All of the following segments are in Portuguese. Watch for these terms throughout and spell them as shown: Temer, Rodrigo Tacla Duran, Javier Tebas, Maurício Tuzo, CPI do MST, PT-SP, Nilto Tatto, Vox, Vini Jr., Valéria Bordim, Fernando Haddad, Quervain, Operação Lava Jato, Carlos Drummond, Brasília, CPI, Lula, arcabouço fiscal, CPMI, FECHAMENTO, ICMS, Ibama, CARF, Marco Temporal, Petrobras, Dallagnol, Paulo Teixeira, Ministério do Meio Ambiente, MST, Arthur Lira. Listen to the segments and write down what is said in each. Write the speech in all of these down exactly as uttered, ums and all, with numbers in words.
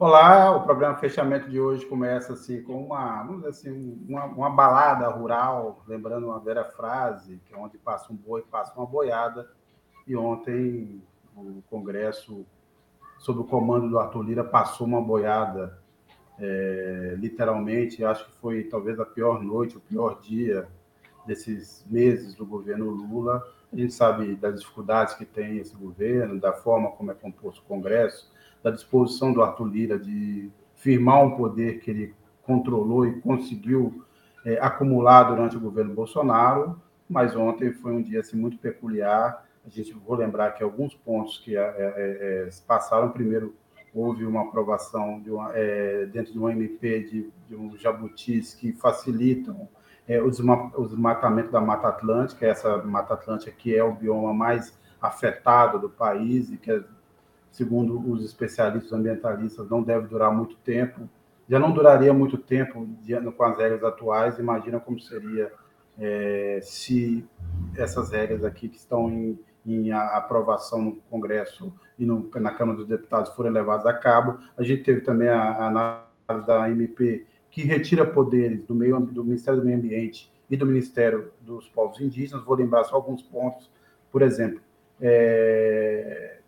Olá, o programa Fechamento de hoje começa assim, com uma, vamos dizer assim, uma, uma balada rural, lembrando uma velha frase, que é onde passa um boi, passa uma boiada. E ontem o Congresso, sob o comando do Arthur Lira, passou uma boiada, é, literalmente. Acho que foi talvez a pior noite, o pior dia desses meses do governo Lula. A gente sabe das dificuldades que tem esse governo, da forma como é composto o Congresso, da disposição do Arthur Lira de firmar um poder que ele controlou e conseguiu é, acumular durante o governo Bolsonaro, mas ontem foi um dia assim, muito peculiar. A gente vou lembrar que alguns pontos que é, é, é, passaram, primeiro, houve uma aprovação de uma, é, dentro de um M P de, de um jabutis que facilitam é, o desmatamento da Mata Atlântica, essa Mata Atlântica que é o bioma mais afetado do país e que é, segundo os especialistas ambientalistas, não deve durar muito tempo. Já não duraria muito tempo com as regras atuais. Imagina como seria é, se essas regras aqui que estão em, em aprovação no Congresso e no, na Câmara dos Deputados forem levadas a cabo. A gente teve também a, a análise da M P, que retira poderes do, meio, do Ministério do Meio Ambiente e do Ministério dos Povos Indígenas. Vou lembrar só alguns pontos. Por exemplo, é...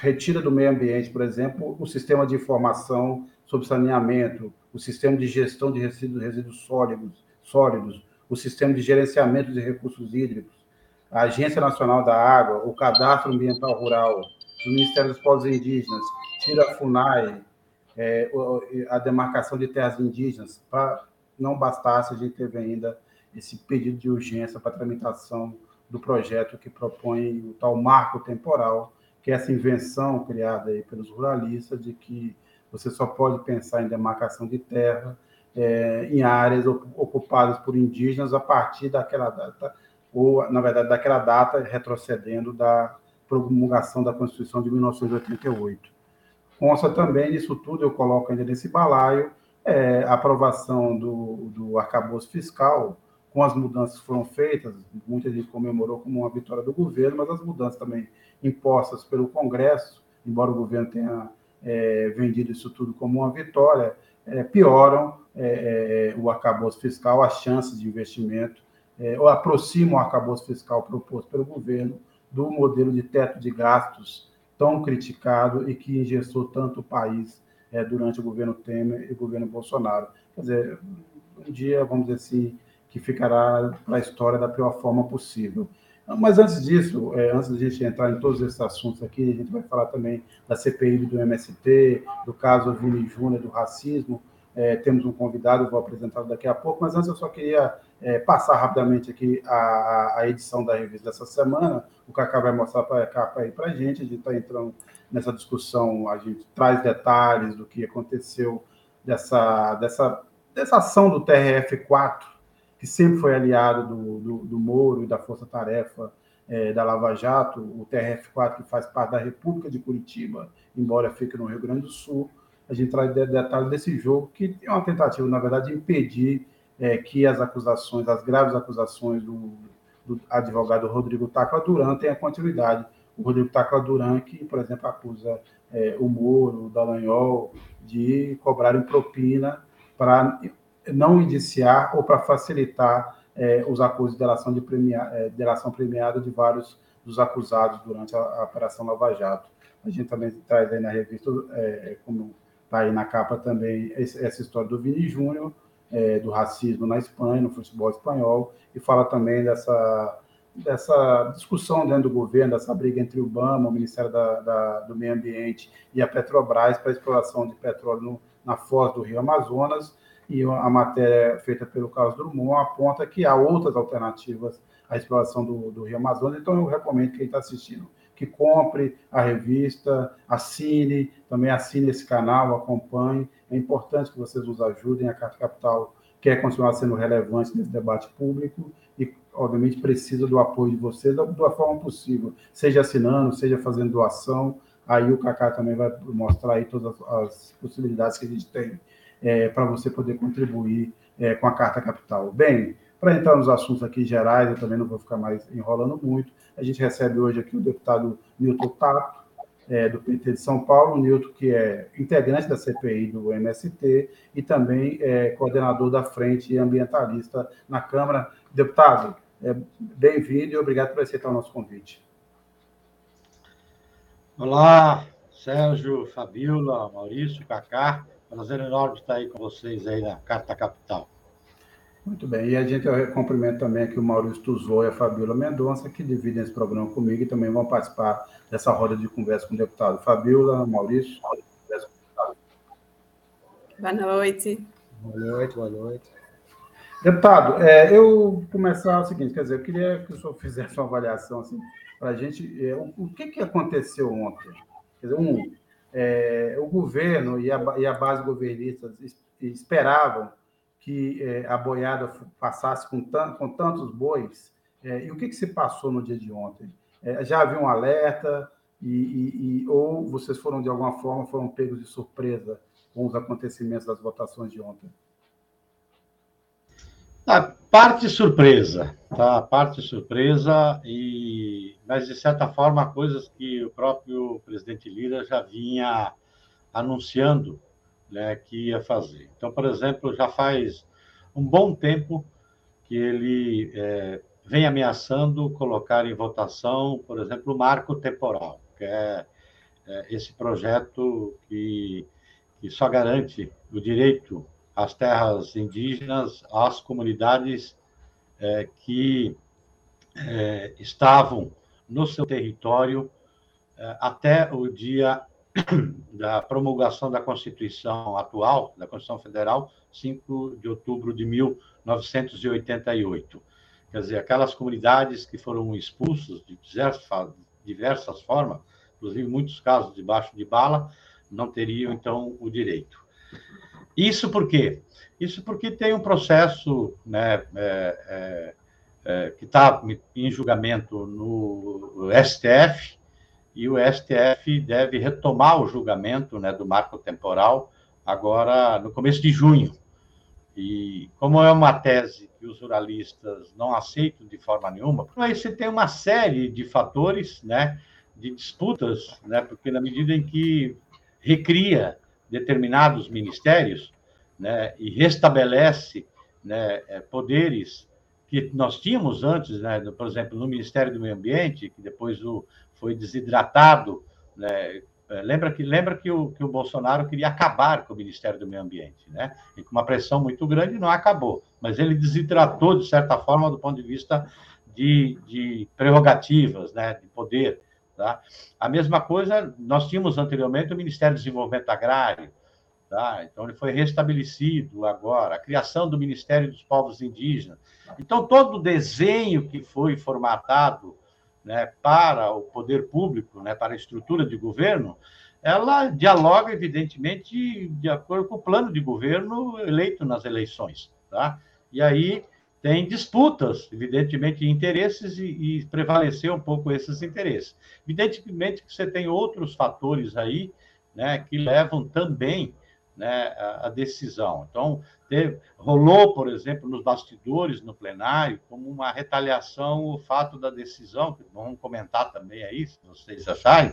retira do meio ambiente, por exemplo, o sistema de informação sobre saneamento, o sistema de gestão de resíduos, resíduos sólidos, sólidos, o sistema de gerenciamento de recursos hídricos, a Agência Nacional da Água, o Cadastro Ambiental Rural, o Ministério dos Povos Indígenas, tira a FUNAI, é, a demarcação de terras indígenas. Para não bastasse, a gente teve ainda esse pedido de urgência para tramitação do projeto que propõe o tal Marco Temporal, que é essa invenção criada aí pelos ruralistas de que você só pode pensar em demarcação de terra é, em áreas ocupadas por indígenas a partir daquela data, ou, na verdade, daquela data retrocedendo da promulgação da Constituição de mil novecentos e oitenta e oito. Consta também, nisso tudo, eu coloco ainda nesse balaio, é, a aprovação do, do arcabouço fiscal, com as mudanças que foram feitas, muita gente comemorou como uma vitória do governo, mas as mudanças também impostas pelo Congresso, embora o governo tenha é, vendido isso tudo como uma vitória, é, pioram é, é, o arcabouço fiscal, as chances de investimento, é, ou aproximam o arcabouço fiscal proposto pelo governo do modelo de teto de gastos tão criticado e que engessou tanto o país é, durante o governo Temer e o governo Bolsonaro. Quer dizer, um dia, vamos dizer assim, que ficará para a história da pior forma possível. Mas antes disso, antes da gente entrar em todos esses assuntos aqui, a gente vai falar também da C P I do M S T, do caso Vini Júnior, do racismo. É, temos um convidado, vou apresentá-lo daqui a pouco, mas antes eu só queria é, passar rapidamente aqui a, a edição da revista dessa semana. O Cacá vai mostrar para a capa aí para a gente. A gente está entrando nessa discussão, a gente traz detalhes do que aconteceu dessa, dessa, dessa ação do T R F quatro, que sempre foi aliado do, do, do Moro e da Força Tarefa é, da Lava Jato, o T R F quatro, que faz parte da República de Curitiba, embora fique no Rio Grande do Sul. A gente traz detalhes desse jogo, que é uma tentativa, na verdade, de impedir é, que as acusações, as graves acusações do, do advogado Rodrigo Tacla Duran tenham continuidade. O Rodrigo Tacla Duran, que, por exemplo, acusa é, o Moro, o Dallagnol, de cobrarem propina para não indiciar ou para facilitar eh, os acordos de delação, de premia, eh, delação premiada de vários dos acusados durante a, a Operação Lava Jato. A gente também traz aí na revista, eh, como está aí na capa também, esse, essa história do Vini Júnior, eh, do racismo na Espanha, no futebol espanhol, e fala também dessa, dessa discussão dentro do governo, dessa briga entre o Ibama, o Ministério da, da, do Meio Ambiente e a Petrobras para a exploração de petróleo no, na foz do Rio Amazonas. E a matéria feita pelo Carlos Drummond aponta que há outras alternativas à exploração do, do Rio Amazonas. Então, eu recomendo quem está assistindo que compre a revista, assine, também assine esse canal, acompanhe. É importante que vocês nos ajudem. A Carta Capital quer continuar sendo relevante nesse debate público e, obviamente, precisa do apoio de vocês da, da forma possível, seja assinando, seja fazendo doação. Aí o Cacá também vai mostrar aí todas as, as possibilidades que a gente tem É, para você poder contribuir é, com a Carta Capital. Bem, para entrar nos assuntos aqui gerais, eu também não vou ficar mais enrolando muito, a gente recebe hoje aqui o deputado Nilto Tatto, é, do P T de São Paulo, Nilto, que é integrante da C P I do M S T e também é coordenador da Frente Ambientalista na Câmara. Deputado, é, bem-vindo e obrigado por aceitar o nosso convite. Olá, Sérgio, Fabíola, Maurício, Cacá. Prazer enorme estar aí com vocês aí na Carta Capital. Muito bem, e a gente cumprimenta também aqui o Maurício Tuzo e a Fabíola Mendonça, que dividem esse programa comigo e também vão participar dessa roda de conversa com o deputado. Fabíola, Maurício. Boa noite. Boa noite, boa noite. Deputado, é, eu começar o seguinte, quer dizer, eu queria que o senhor fizesse uma avaliação assim, para a gente, é, o, o que, que aconteceu ontem? Quer dizer, um, é, o governo e a, e a base governista esperavam que é, a boiada passasse com, tanto, com tantos bois, é, e o que, que se passou no dia de ontem? É, já havia um alerta, e, e, e, ou vocês foram, de alguma forma, foram pegos de surpresa com os acontecimentos das votações de ontem? A parte surpresa, tá? A parte surpresa, e... mas de certa forma coisas que o próprio presidente Lira já vinha anunciando, né, que ia fazer. Então, por exemplo, já faz um bom tempo que ele é, vem ameaçando colocar em votação, por exemplo, o Marco Temporal, que é, é esse projeto que, que só garante o direito as terras indígenas, as comunidades eh, que eh, estavam no seu território eh, até o dia da promulgação da Constituição atual, da Constituição Federal, cinco de outubro de mil novecentos e oitenta e oito. Quer dizer, aquelas comunidades que foram expulsas de diversas, diversas formas, inclusive muitos casos debaixo de bala, não teriam, então, o direito. Isso por quê? Isso porque tem um processo, né, é, é, é, que está em julgamento no S T F, e o S T F deve retomar o julgamento, né, do marco temporal agora no começo de junho. E como é uma tese que os ruralistas não aceitam de forma nenhuma, aí você tem uma série de fatores, né, de disputas, né, porque na medida em que recria determinados ministérios, né, e restabelece, né, poderes que nós tínhamos antes, né, por exemplo, no Ministério do Meio Ambiente, que depois o, foi desidratado. Né, lembra que, lembra que, o, que o Bolsonaro queria acabar com o Ministério do Meio Ambiente, né, e com uma pressão muito grande não acabou, mas ele desidratou, de certa forma, do ponto de vista de, de prerrogativas, né, de poder. Tá? A mesma coisa, nós tínhamos anteriormente o Ministério do Desenvolvimento Agrário, tá? Então ele foi restabelecido agora, a criação do Ministério dos Povos Indígenas. Então todo o desenho que foi formatado, né, para o poder público, né, para a estrutura de governo, ela dialoga, evidentemente, de acordo com o plano de governo eleito nas eleições. Tá? E aí tem disputas, evidentemente, interesses, e, e prevalecer um pouco esses interesses. Evidentemente que você tem outros fatores aí, né, que levam também, né, a, a decisão. Então, teve, rolou, por exemplo, nos bastidores, no plenário, como uma retaliação o fato da decisão, que vamos comentar também aí, se vocês acharem,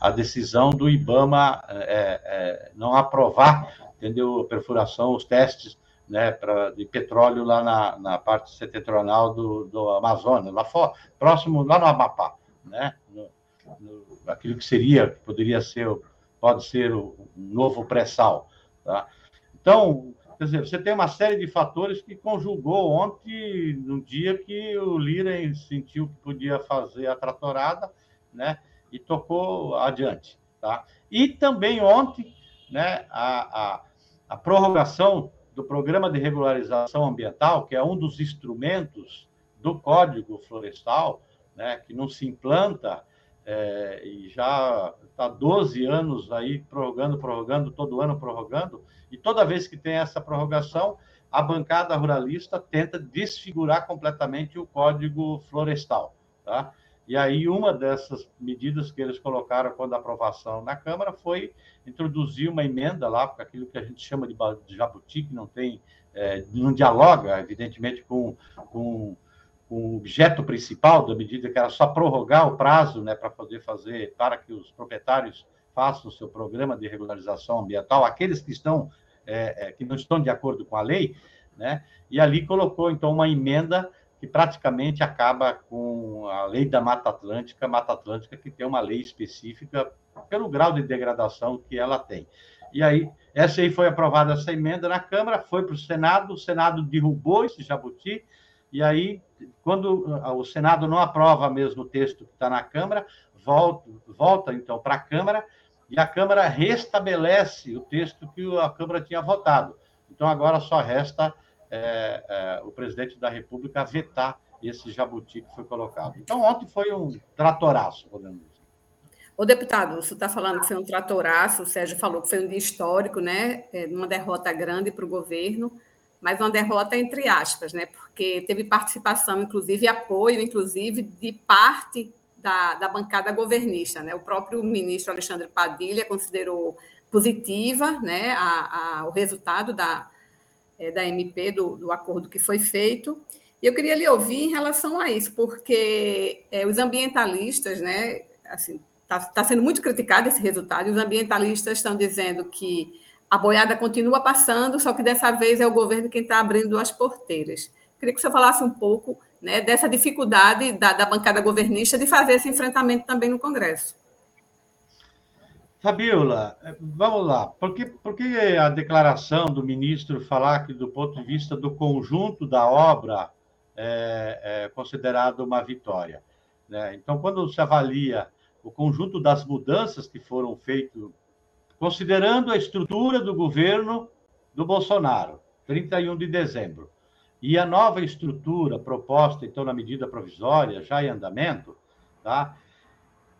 a decisão do Ibama é, é, não aprovar, entendeu, a perfuração, os testes, né, pra, de petróleo lá na, na parte setentrional do, do Amazonas, lá fora, próximo, lá no Amapá, né, no, no, aquilo que seria, que poderia ser, pode ser o, um novo pré-sal. Tá? Então, quer dizer, você tem uma série de fatores que conjugou ontem, no dia que o Lira sentiu que podia fazer a tratorada, né, e tocou adiante. Tá? E também ontem, né, a, a, a prorrogação do Programa de Regularização Ambiental, que é um dos instrumentos do Código Florestal, né, que não se implanta, é, e já está doze anos aí prorrogando, prorrogando, todo ano prorrogando, e toda vez que tem essa prorrogação, a bancada ruralista tenta desfigurar completamente o Código Florestal. Tá? E aí uma dessas medidas que eles colocaram quando a aprovação na Câmara foi introduzir uma emenda lá para aquilo que a gente chama de jabuti, que não tem, é, não dialoga, evidentemente, com, com, o objeto principal da medida, que era só prorrogar o prazo, né, para poder fazer, para que os proprietários façam o seu programa de regularização ambiental, aqueles que estão é, é, que não estão de acordo com a lei, né, e ali colocou, então, uma emenda que praticamente acaba com a lei da Mata Atlântica, Mata Atlântica que tem uma lei específica pelo grau de degradação que ela tem. E aí, essa aí foi aprovada, essa emenda na Câmara, foi para o Senado, o Senado derrubou esse jabuti, e aí, quando o Senado não aprova mesmo o texto que está na Câmara, volta, volta então, para a Câmara, e a Câmara restabelece o texto que a Câmara tinha votado. Então, agora só resta é, é, o presidente da República vetar esse jabuti que foi colocado. Então, ontem foi um tratoraço, podemos dizer. Ô, deputado, você está falando que foi um tratoraço, o Sérgio falou que foi um dia histórico, né? Uma derrota grande para o governo, mas uma derrota entre aspas, né? Porque teve participação, inclusive, apoio, inclusive, de parte da, da bancada governista, né? O próprio ministro Alexandre Padilha considerou positiva, né, a, a, o resultado da, é, da M P, do, do acordo que foi feito. E eu queria lhe ouvir em relação a isso, porque é, os ambientalistas, né, assim, está sendo muito criticado esse resultado, e os ambientalistas estão dizendo que a boiada continua passando, só que dessa vez é o governo quem está abrindo as porteiras. Queria que o senhor falasse um pouco, né, dessa dificuldade da, da bancada governista de fazer esse enfrentamento também no Congresso. Fabíola, vamos lá. Por que, por que a declaração do ministro falar que, do ponto de vista do conjunto da obra, é, é considerada uma vitória? Né? Então, quando se avalia o conjunto das mudanças que foram feitas, considerando a estrutura do governo do Bolsonaro, trinta e um de dezembro, e a nova estrutura proposta, então, na medida provisória, já em andamento, tá?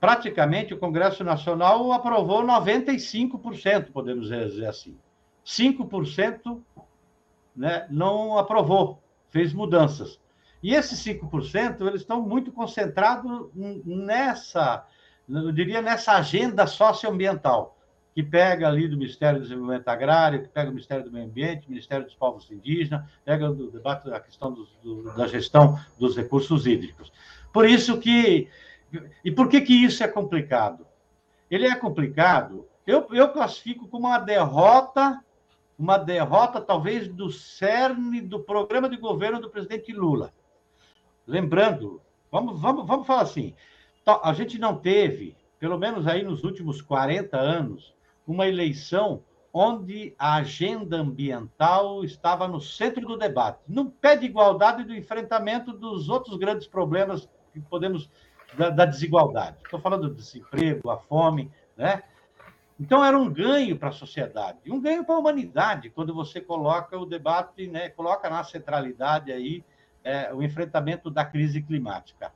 Praticamente o Congresso Nacional aprovou noventa e cinco por cento, podemos dizer assim. cinco por cento, né, não aprovou, fez mudanças. E esses cinco por cento, eles estão muito concentrados nessa... eu diria nessa agenda socioambiental, que pega ali do Ministério do Desenvolvimento Agrário, que pega o Ministério do Meio Ambiente, Ministério dos Povos Indígenas, pega o debate da questão do, do, da gestão dos recursos hídricos. Por isso que... E por que que isso é complicado? Ele é complicado, eu, eu classifico como uma derrota, uma derrota talvez do cerne do programa de governo do presidente Lula. Lembrando, vamos, vamos, vamos falar assim... A gente não teve, pelo menos aí nos últimos quarenta anos, uma eleição onde a agenda ambiental estava no centro do debate, no pé de igualdade do enfrentamento dos outros grandes problemas que podemos, da, da desigualdade. Estou falando do desemprego, a fome, né? Então, era um ganho para a sociedade, um ganho para a humanidade, quando você coloca o debate, né, coloca na centralidade aí, é, o enfrentamento da crise climática.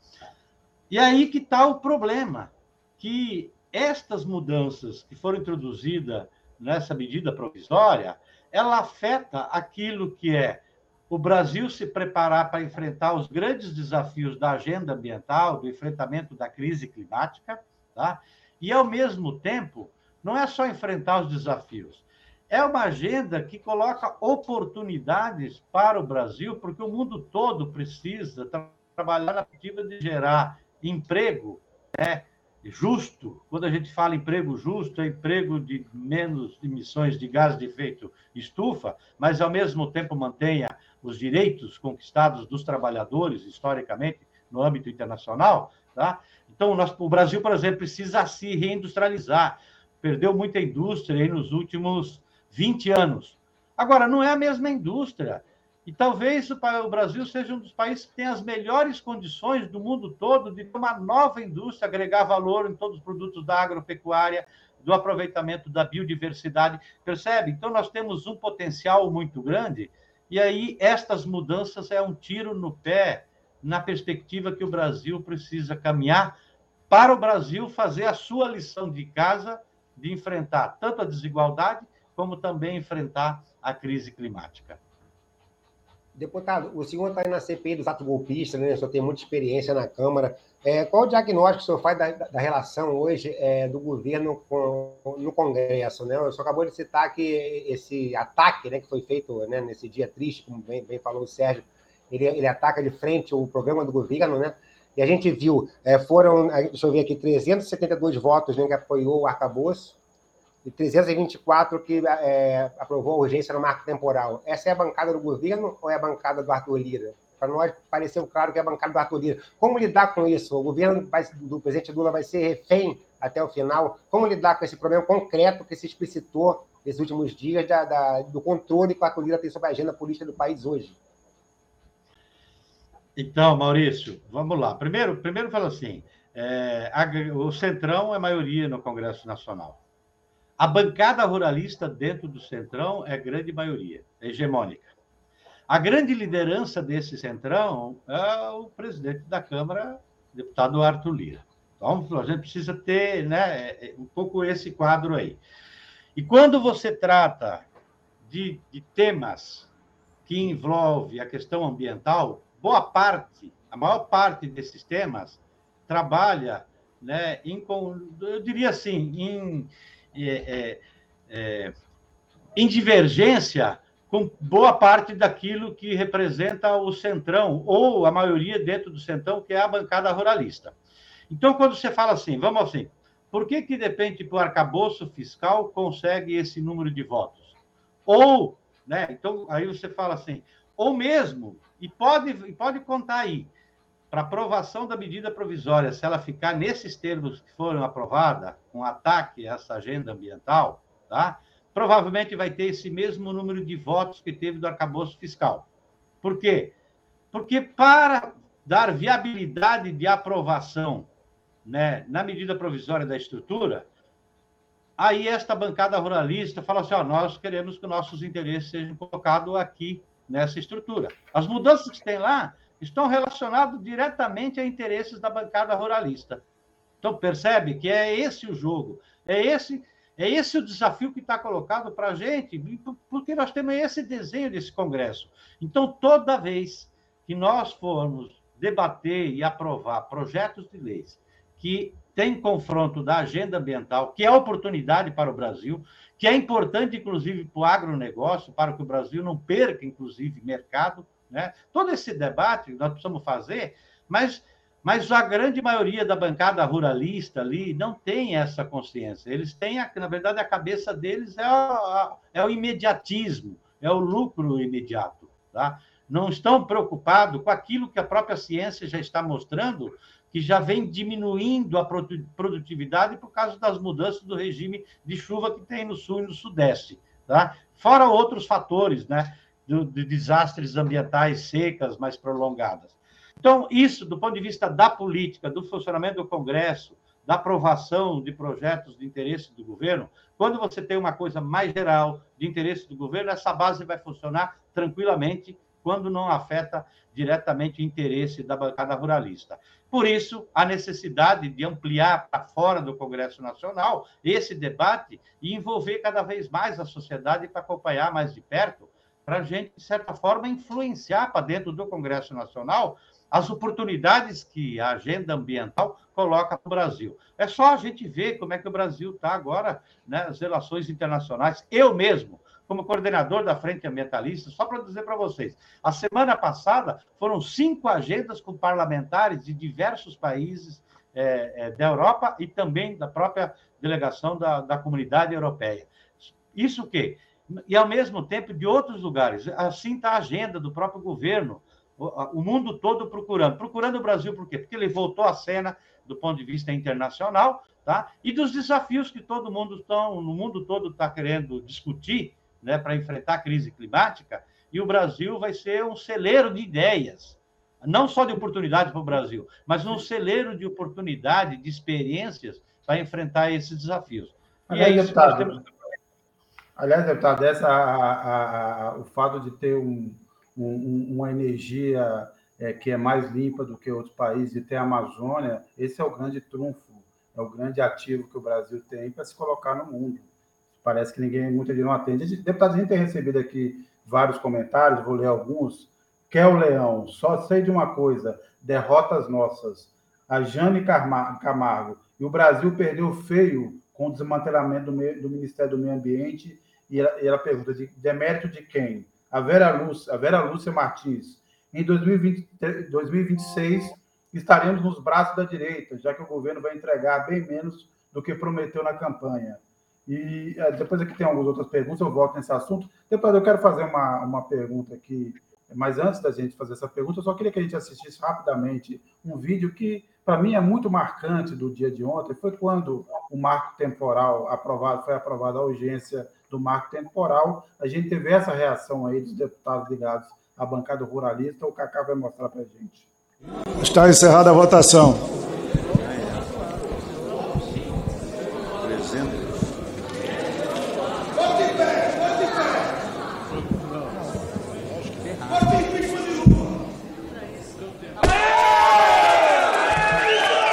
E aí que está o problema, que estas mudanças que foram introduzidas nessa medida provisória, ela afeta aquilo que é o Brasil se preparar para enfrentar os grandes desafios da agenda ambiental, do enfrentamento da crise climática, tá? E, ao mesmo tempo, não é só enfrentar os desafios, é uma agenda que coloca oportunidades para o Brasil, porque o mundo todo precisa tra- trabalhar na perspectiva de gerar emprego, né, justo. Quando a gente fala emprego justo, é emprego de menos emissões de gás de efeito estufa, mas, ao mesmo tempo, mantenha os direitos conquistados dos trabalhadores, historicamente, no âmbito internacional. Tá? Então, nós, o Brasil, por exemplo, precisa se reindustrializar. Perdeu muita indústria aí nos últimos vinte anos. Agora, não é a mesma indústria. E talvez o Brasil seja um dos países que tem as melhores condições do mundo todo de ter uma nova indústria, agregar valor em todos os produtos da agropecuária, do aproveitamento da biodiversidade, percebe? Então, nós temos um potencial muito grande, e aí estas mudanças é um tiro no pé na perspectiva que o Brasil precisa caminhar para o Brasil fazer a sua lição de casa de enfrentar tanto a desigualdade como também enfrentar a crise climática. Deputado, o senhor está aí na C P I dos atos golpistas, né? O senhor tem muita experiência na Câmara. É, qual o diagnóstico que o senhor faz da, da relação hoje é, do governo com, no Congresso? Né? O senhor acabou de citar que esse ataque, né, que foi feito, né, nesse dia triste, como bem, bem falou o Sérgio, ele, ele ataca de frente o programa do governo, né? E a gente viu, é, foram, deixa eu ver aqui, trezentos e setenta e dois votos, né, que apoiou o arcabouço, e trezentos e vinte e quatro que é, aprovou a urgência no marco temporal. Essa é a bancada do governo ou é a bancada do Arthur Lira? Para nós, pareceu claro que é a bancada do Arthur Lira. Como lidar com isso? O governo vai, do presidente Lula vai ser refém até o final? Como lidar com esse problema concreto que se explicitou nesses últimos dias da, da, do controle que o Arthur Lira tem sobre a agenda política do país hoje? Então, Maurício, vamos lá. Primeiro, primeiro fala assim, é, a, o Centrão é maioria no Congresso Nacional. A bancada ruralista dentro do Centrão é grande maioria, é hegemônica. A grande liderança desse Centrão é o presidente da Câmara, deputado Arthur Lira. Então, a gente precisa ter, né, um pouco esse quadro aí. E quando você trata de, de temas que envolvem a questão ambiental, boa parte, a maior parte desses temas trabalha, né, em, eu diria assim, em, é, é, em divergência com boa parte daquilo que representa o Centrão, ou a maioria dentro do Centrão, que é a bancada ruralista. Então, quando você fala assim, vamos assim, por que que de repente o arcabouço fiscal consegue esse número de votos? Ou, né, então, aí você fala assim, ou mesmo, e pode, pode contar aí, para aprovação da medida provisória, se ela ficar nesses termos que foram aprovada, com ataque a essa agenda ambiental, tá? Provavelmente vai ter esse mesmo número de votos que teve do arcabouço fiscal. Por quê? Porque para dar viabilidade de aprovação, né, na medida provisória da estrutura, aí esta bancada ruralista fala assim, ó, nós queremos que os nossos interesses sejam colocados aqui nessa estrutura. As mudanças que tem lá estão relacionadas diretamente a interesses da bancada ruralista. Então, percebe que é esse o jogo, é esse... É esse o desafio que está colocado para a gente, porque nós temos esse desenho desse Congresso. Então, toda vez que nós formos debater e aprovar projetos de leis que têm confronto da agenda ambiental, que é oportunidade para o Brasil, que é importante, inclusive, para o agronegócio, para que o Brasil não perca, inclusive, mercado, né? Todo esse debate nós precisamos fazer, mas... Mas a grande maioria da bancada ruralista ali não tem essa consciência. Eles têm, na verdade, a cabeça deles é o, é o imediatismo, é o lucro imediato, tá? Não estão preocupados com aquilo que a própria ciência já está mostrando, que já vem diminuindo a produtividade por causa das mudanças do regime de chuva que tem no sul e no sudeste, tá? Fora outros fatores, né, de, de desastres ambientais, secas mais prolongadas. Então, isso, do ponto de vista da política, do funcionamento do Congresso, da aprovação de projetos de interesse do governo, quando você tem uma coisa mais geral de interesse do governo, essa base vai funcionar tranquilamente quando não afeta diretamente o interesse da bancada ruralista. Por isso, a necessidade de ampliar para fora do Congresso Nacional esse debate e envolver cada vez mais a sociedade para acompanhar mais de perto, para a gente, de certa forma, influenciar para dentro do Congresso Nacional as oportunidades que a agenda ambiental coloca para o Brasil. É só a gente ver como é que o Brasil está agora, né, nas relações internacionais. Eu mesmo, como coordenador da Frente Ambientalista, só para dizer para vocês, a semana passada foram cinco agendas com parlamentares de diversos países é, é, da Europa e também da própria delegação da, da Comunidade Europeia. Isso o quê? E, ao mesmo tempo, de outros lugares. Assim está a agenda do próprio governo, o mundo todo procurando. Procurando o Brasil por quê? Porque ele voltou à cena do ponto de vista internacional, tá? E dos desafios que todo mundo tão, no mundo todo está querendo discutir, né, para enfrentar a crise climática, e o Brasil vai ser um celeiro de ideias, não só de oportunidades para o Brasil, mas um celeiro de oportunidade, de experiências para enfrentar esses desafios. E é isso que nós temos que... Aliás, deputado, essa, a, a, a, o fato de ter um, um, uma energia é, que é mais limpa do que outros países e ter a Amazônia, esse é o grande trunfo, é o grande ativo que o Brasil tem para se colocar no mundo. Parece que ninguém, muita gente não atende. Deputado, a gente tem recebido aqui vários comentários, vou ler alguns. Quer o Leão, só sei de uma coisa, derrotas nossas. A Jane Camargo, e o Brasil perdeu feio com o desmantelamento do, meio, do Ministério do Meio Ambiente. E ela, e ela pergunta, de, demérito de quem? A Vera, Lúcia, a Vera Lúcia Martins. Em dois mil e vinte, dois mil e vinte e seis, estaremos nos braços da direita, já que o governo vai entregar bem menos do que prometeu na campanha. E depois aqui tem algumas outras perguntas, eu volto nesse assunto. Depois eu quero fazer uma, uma pergunta aqui, mas antes da gente fazer essa pergunta, eu só queria que a gente assistisse rapidamente um vídeo que, para mim, é muito marcante do dia de ontem. Foi quando o Marco Temporal aprovado, foi aprovada a urgência do Marco Temporal. A gente teve essa reação aí dos deputados ligados à bancada ruralista. O Cacá vai mostrar para a gente. Está encerrada a votação.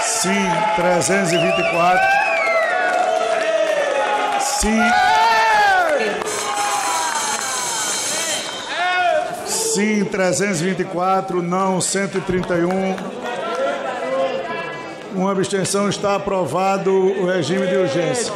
Sim, trezentos e vinte e quatro. Sim. Sim, trezentos e vinte e quatro, não, cento e trinta e um. Uma abstenção, está aprovado o regime de urgência.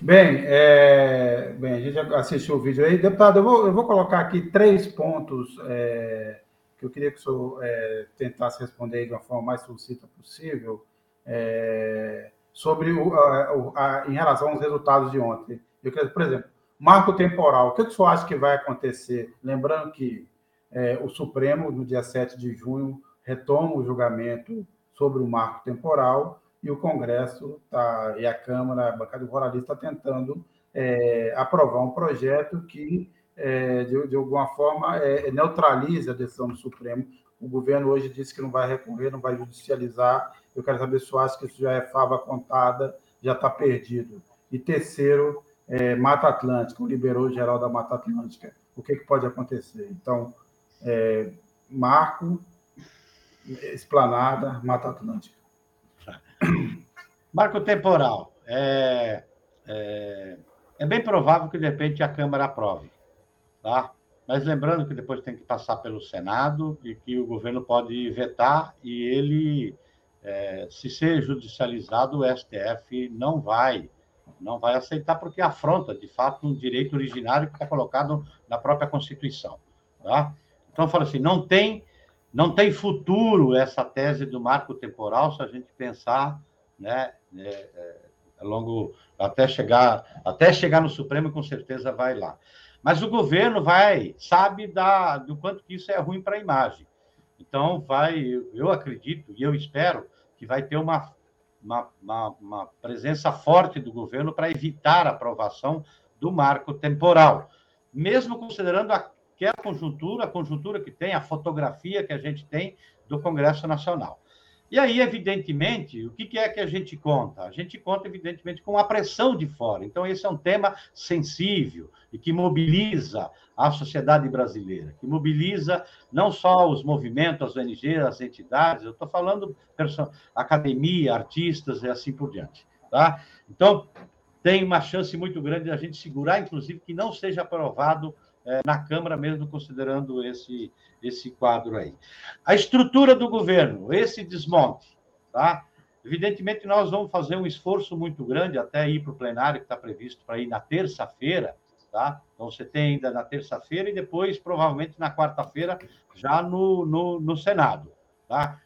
Bem, é... Bem, a gente assistiu o vídeo aí. Deputado, eu vou, eu vou colocar aqui três pontos é... que eu queria que o senhor é, tentasse responder aí de uma forma mais sucinta possível é, sobre o, a, a, em relação aos resultados de ontem. Eu queria, por exemplo, Marco Temporal, o que o senhor acha que vai acontecer? Lembrando que é, o Supremo, no dia sete de junho, retoma o julgamento sobre o Marco Temporal e o Congresso tá, e a Câmara, a bancada ruralista, está tentando é, aprovar um projeto que, é, de, de alguma forma, é, neutraliza a decisão do Supremo. O governo hoje disse que não vai recorrer, não vai judicializar. Eu quero saber se você acha que isso já é fava contada, já está perdido. E terceiro, É, Mata Atlântica, o liberou geral da Mata Atlântica. O que, que pode acontecer? Então, é, Marco, Esplanada, Mata Atlântica. Marco Temporal. É, é, é bem provável que, de repente, a Câmara aprove. Tá? Mas lembrando que depois tem que passar pelo Senado e que o governo pode vetar e ele, é, se ser judicializado, o S T F não vai não vai aceitar, porque afronta, de fato, um direito originário que está colocado na própria Constituição. Tá? Então, eu falo assim, não tem, não tem futuro essa tese do marco temporal se a gente pensar, né, é, é, longo, até, chegar, até chegar no Supremo, com certeza vai lá. Mas o governo vai, sabe da, do quanto que isso é ruim para a imagem. Então, vai, eu acredito e eu espero que vai ter uma... Uma, uma, uma presença forte do governo para evitar a aprovação do marco temporal, mesmo considerando aquela conjuntura, a conjuntura que tem, a fotografia que a gente tem do Congresso Nacional. E aí, evidentemente, o que é que a gente conta? A gente conta, evidentemente, com a pressão de fora. Então, esse é um tema sensível e que mobiliza a sociedade brasileira, que mobiliza não só os movimentos, as O N Gs, as entidades, eu estou falando perso- academia, artistas e assim por diante. Tá? Então, tem uma chance muito grande de a gente segurar, inclusive, que não seja aprovado eh, na Câmara, mesmo considerando esse, esse quadro aí. A estrutura do governo, esse desmonte, tá? Evidentemente, nós vamos fazer um esforço muito grande até ir para o plenário, que está previsto para ir na terça-feira. Tá? Então, você tem ainda na terça-feira e depois, provavelmente, na quarta-feira, já no, no, no Senado. Tá?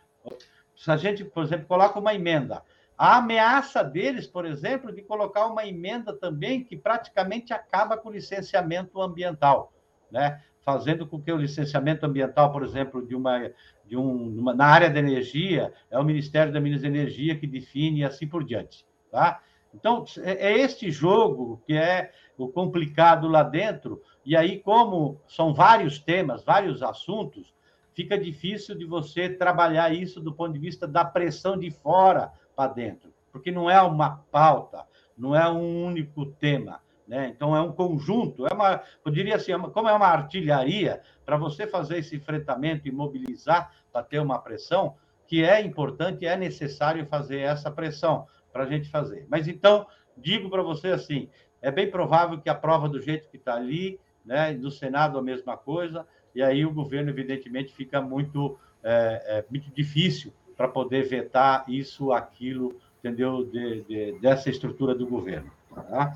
Se a gente, por exemplo, coloca uma emenda, a ameaça deles, por exemplo, de colocar uma emenda também que praticamente acaba com o licenciamento ambiental, né? Fazendo com que o licenciamento ambiental, por exemplo, de uma, de um, uma, na área da energia, é o Ministério da Minas e Energia que define e assim por diante. Tá? Então, é este jogo que é o complicado lá dentro, e aí, como são vários temas, vários assuntos, fica difícil de você trabalhar isso do ponto de vista da pressão de fora para dentro, porque não é uma pauta, não é um único tema, né? Então, é um conjunto, é uma, eu diria assim, como é uma artilharia, para você fazer esse enfrentamento e mobilizar para ter uma pressão, que é importante, é necessário fazer essa pressão, para a gente fazer. Mas, então, digo para você assim, é bem provável que a prova do jeito que está ali, né, do Senado a mesma coisa, e aí o governo, evidentemente, fica muito, é, é, muito difícil para poder vetar isso, aquilo, entendeu, de, de, dessa estrutura do governo. Tá?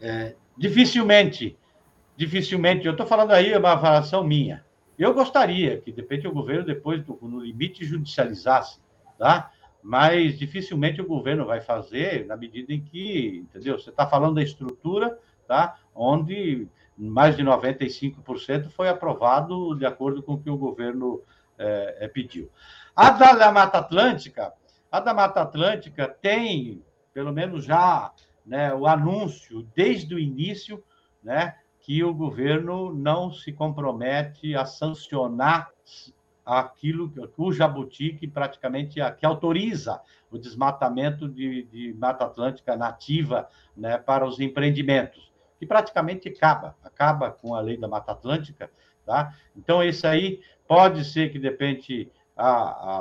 É, dificilmente dificilmente... Eu estou falando aí uma avaliação minha. Eu gostaria que, de repente, o governo, depois, do, no limite, judicializasse, tá? Mas dificilmente o governo vai fazer, na medida em que, entendeu? Você está falando da estrutura, tá? Onde mais de noventa e cinco por cento foi aprovado de acordo com o que o governo é, pediu. A da, da Mata Atlântica, a da Mata Atlântica tem, pelo menos já, né, o anúncio desde o início, né, que o governo não se compromete a sancionar aquilo, o jabuti que praticamente que autoriza o desmatamento de, de Mata Atlântica nativa, né, para os empreendimentos, que praticamente acaba, acaba com a lei da Mata Atlântica, tá? Então, isso aí pode ser que, de repente, a, a,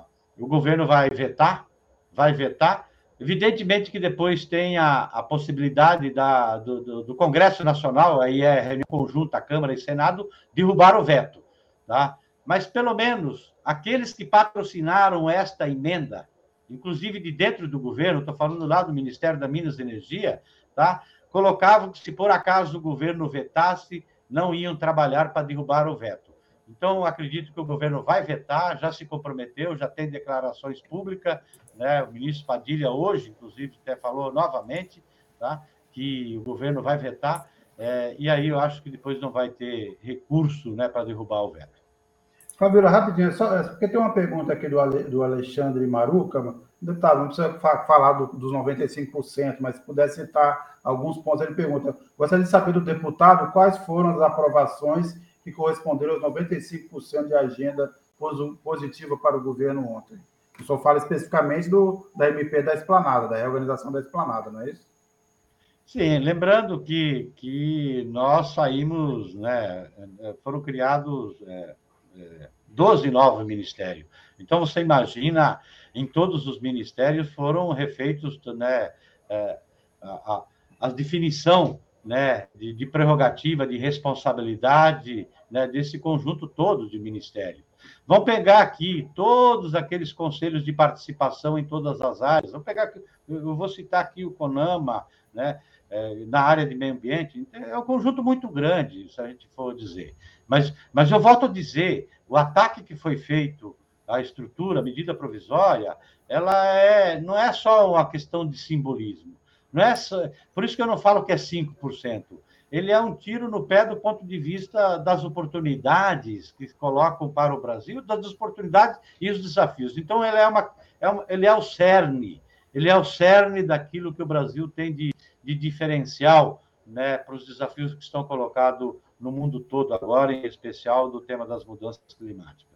a, o governo vai vetar, vai vetar, evidentemente que depois tem a, a possibilidade da, do, do, do Congresso Nacional, aí é reunião conjunta, Câmara e Senado, derrubar o veto, tá? Mas, pelo menos, aqueles que patrocinaram esta emenda, inclusive de dentro do governo, estou falando lá do Ministério da Minas e Energia, tá? Colocavam que, se por acaso o governo vetasse, não iam trabalhar para derrubar o veto. Então, acredito que o governo vai vetar, já se comprometeu, já tem declarações públicas, né? O ministro Padilha hoje, inclusive, até falou novamente, tá? Que o governo vai vetar, é, e aí eu acho que depois não vai ter recurso, né, para derrubar o veto. Fabíola, rapidinho, só, porque tem uma pergunta aqui do Alexandre Maruca, deputado, não precisa falar dos noventa e cinco por cento, mas se puder citar alguns pontos, ele pergunta, gostaria de saber do deputado quais foram as aprovações que corresponderam aos noventa e cinco por cento de agenda positiva para o governo ontem. O senhor fala especificamente do, da M P da Esplanada, da reorganização da Esplanada, não é isso? Sim, lembrando que, que nós saímos, né, foram criados... É, doze novos ministérios. Então, você imagina, em todos os ministérios foram refeitos, né, a, a, a definição, né, de, de prerrogativa, de responsabilidade, né, desse conjunto todo de ministérios. Vão pegar aqui todos aqueles conselhos de participação em todas as áreas. Vou pegar, eu vou citar aqui o CONAMA, né, na área de meio ambiente, é um conjunto muito grande, se a gente for dizer. Mas, mas eu volto a dizer, o ataque que foi feito à estrutura, à medida provisória, ela é, não é só uma questão de simbolismo. Não é só, por isso que eu não falo que é cinco por cento. Ele é um tiro no pé do ponto de vista das oportunidades que colocam para o Brasil, das oportunidades e os desafios. Então, ele é, uma, é, uma, ele é o cerne, ele é o cerne daquilo que o Brasil tem de de diferencial, né, para os desafios que estão colocados no mundo todo agora, em especial do tema das mudanças climáticas.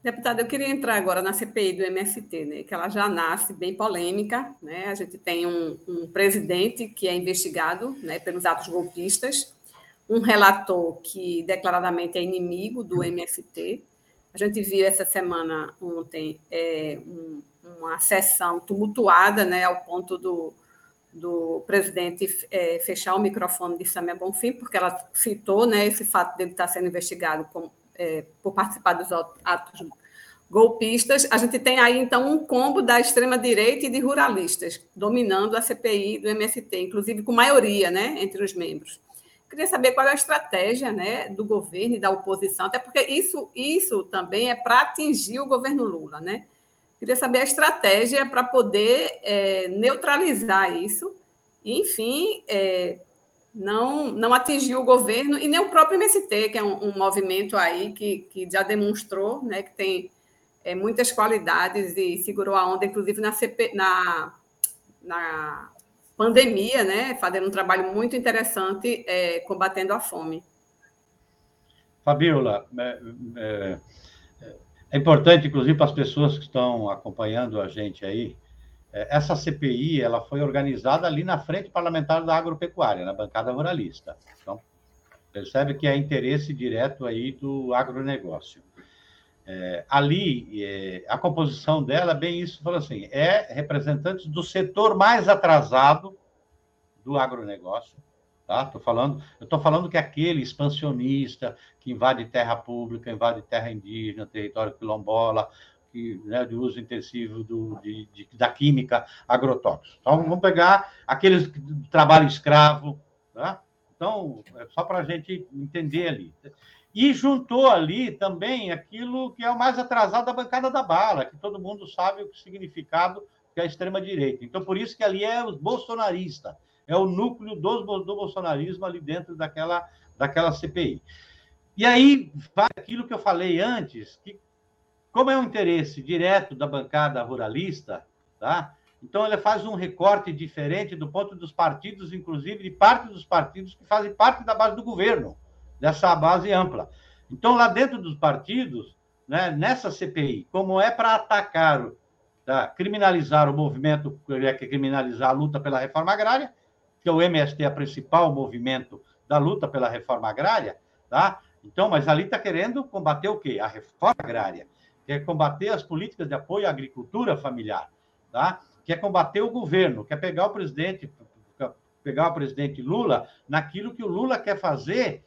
Deputada, eu queria entrar agora na C P I do M S T, né, que ela já nasce bem polêmica, né? A gente tem um, um presidente que é investigado, né, pelos atos golpistas, um relator que declaradamente é inimigo do M S T. A gente viu essa semana, ontem, é, um, uma sessão tumultuada, né, ao ponto do do presidente é, fechar o microfone de Samia Bonfim, porque ela citou, né, esse fato dele estar sendo investigado com, é, por participar dos atos golpistas. A gente tem aí, então, um combo da extrema-direita e de ruralistas dominando a C P I do M S T, inclusive com maioria, né, entre os membros. Queria saber qual é a estratégia, né, do governo e da oposição, até porque isso, isso também é para atingir o governo Lula, né? Queria saber a estratégia para poder é, neutralizar isso e, enfim, é, não, não atingir o governo e nem o próprio M S T, que é um, um movimento aí que, que já demonstrou, né, que tem é, muitas qualidades e segurou a onda, inclusive na, C P, na, na pandemia, né, fazendo um trabalho muito interessante, é, combatendo a fome. Fabíola, é, é... É importante, inclusive, para as pessoas que estão acompanhando a gente aí, essa C P I ela foi organizada ali na Frente Parlamentar da Agropecuária, na bancada ruralista. Então, percebe que é interesse direto aí do agronegócio. É, ali, é, a composição dela, bem isso, falou assim, é representante do setor mais atrasado do agronegócio. Tá? Tô falando, eu estou falando que aquele expansionista que invade terra pública, invade terra indígena, território quilombola, que, né, de uso intensivo do, de, de, da química agrotóxica. Então, vamos pegar aqueles que trabalham escravo, tá? Então, é só para a gente entender ali. E juntou ali também aquilo que é o mais atrasado da bancada da bala, que todo mundo sabe o significado que é a extrema-direita. Então, por isso que ali é os bolsonaristas, é o núcleo do, do bolsonarismo ali dentro daquela, daquela C P I. E aí vai aquilo que eu falei antes, que como é um interesse direto da bancada ruralista, tá? Então ele faz um recorte diferente do ponto dos partidos, inclusive de parte dos partidos que fazem parte da base do governo, dessa base ampla. Então lá dentro dos partidos, né, nessa C P I, como é para atacar, tá, criminalizar o movimento, criminalizar a luta pela reforma agrária, que é o M S T, é o principal movimento da luta pela reforma agrária, tá? Então, mas ali está querendo combater o quê? A reforma agrária, que é combater as políticas de apoio à agricultura familiar, tá? Que é combater o governo, que é pegar o presidente, pegar o presidente Lula naquilo que o Lula quer fazer,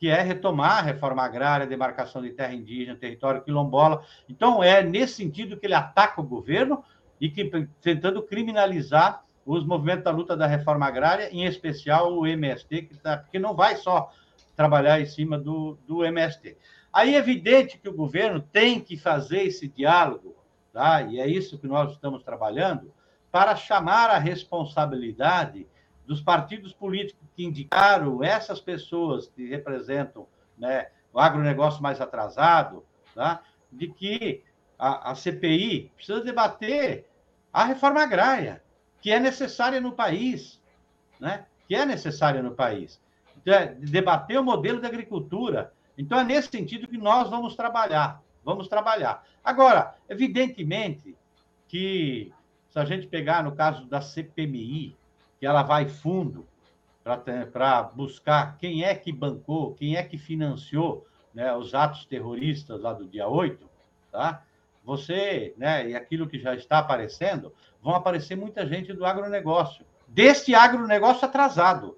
que é retomar a reforma agrária, demarcação de terra indígena, território quilombola. Então, é nesse sentido que ele ataca o governo e que, tentando criminalizar os movimentos da luta da reforma agrária, em especial o M S T, que, tá, que não vai só trabalhar em cima do, do M S T. Aí é evidente que o governo tem que fazer esse diálogo, tá? E é isso que nós estamos trabalhando, para chamar a responsabilidade dos partidos políticos que indicaram essas pessoas que representam, né, o agronegócio mais atrasado, tá? De que a, a C P I precisa debater a reforma agrária, que é necessária no país, né? que é necessária no país. Debater o modelo da agricultura. Então, é nesse sentido que nós vamos trabalhar. Vamos trabalhar. Agora, evidentemente que, se a gente pegar no caso da C P M I, que ela vai fundo para buscar quem é que bancou, quem é que financiou, né, os atos terroristas lá do dia oito, tá? Você, né, e aquilo que já está aparecendo, vão aparecer muita gente do agronegócio, desse agronegócio atrasado.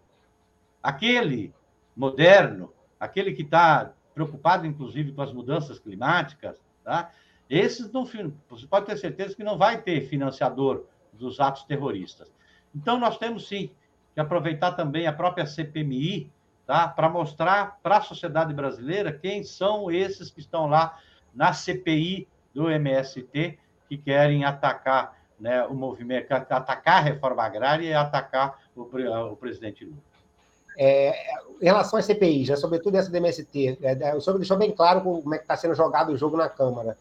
Aquele moderno, aquele que está preocupado, inclusive, com as mudanças climáticas, tá? Esses não, você pode ter certeza que não vai ter financiador dos atos terroristas. Então, nós temos, sim, que aproveitar também a própria C P M I, tá? Para mostrar para a sociedade brasileira quem são esses que estão lá na C P I do M S T, que querem atacar, né, o movimento, atacar a reforma agrária e atacar o, o presidente Lula. É, em relação às C P Is, né, sobretudo essa do M S T, é, o senhor deixou bem claro como é que está sendo jogado o jogo na Câmara.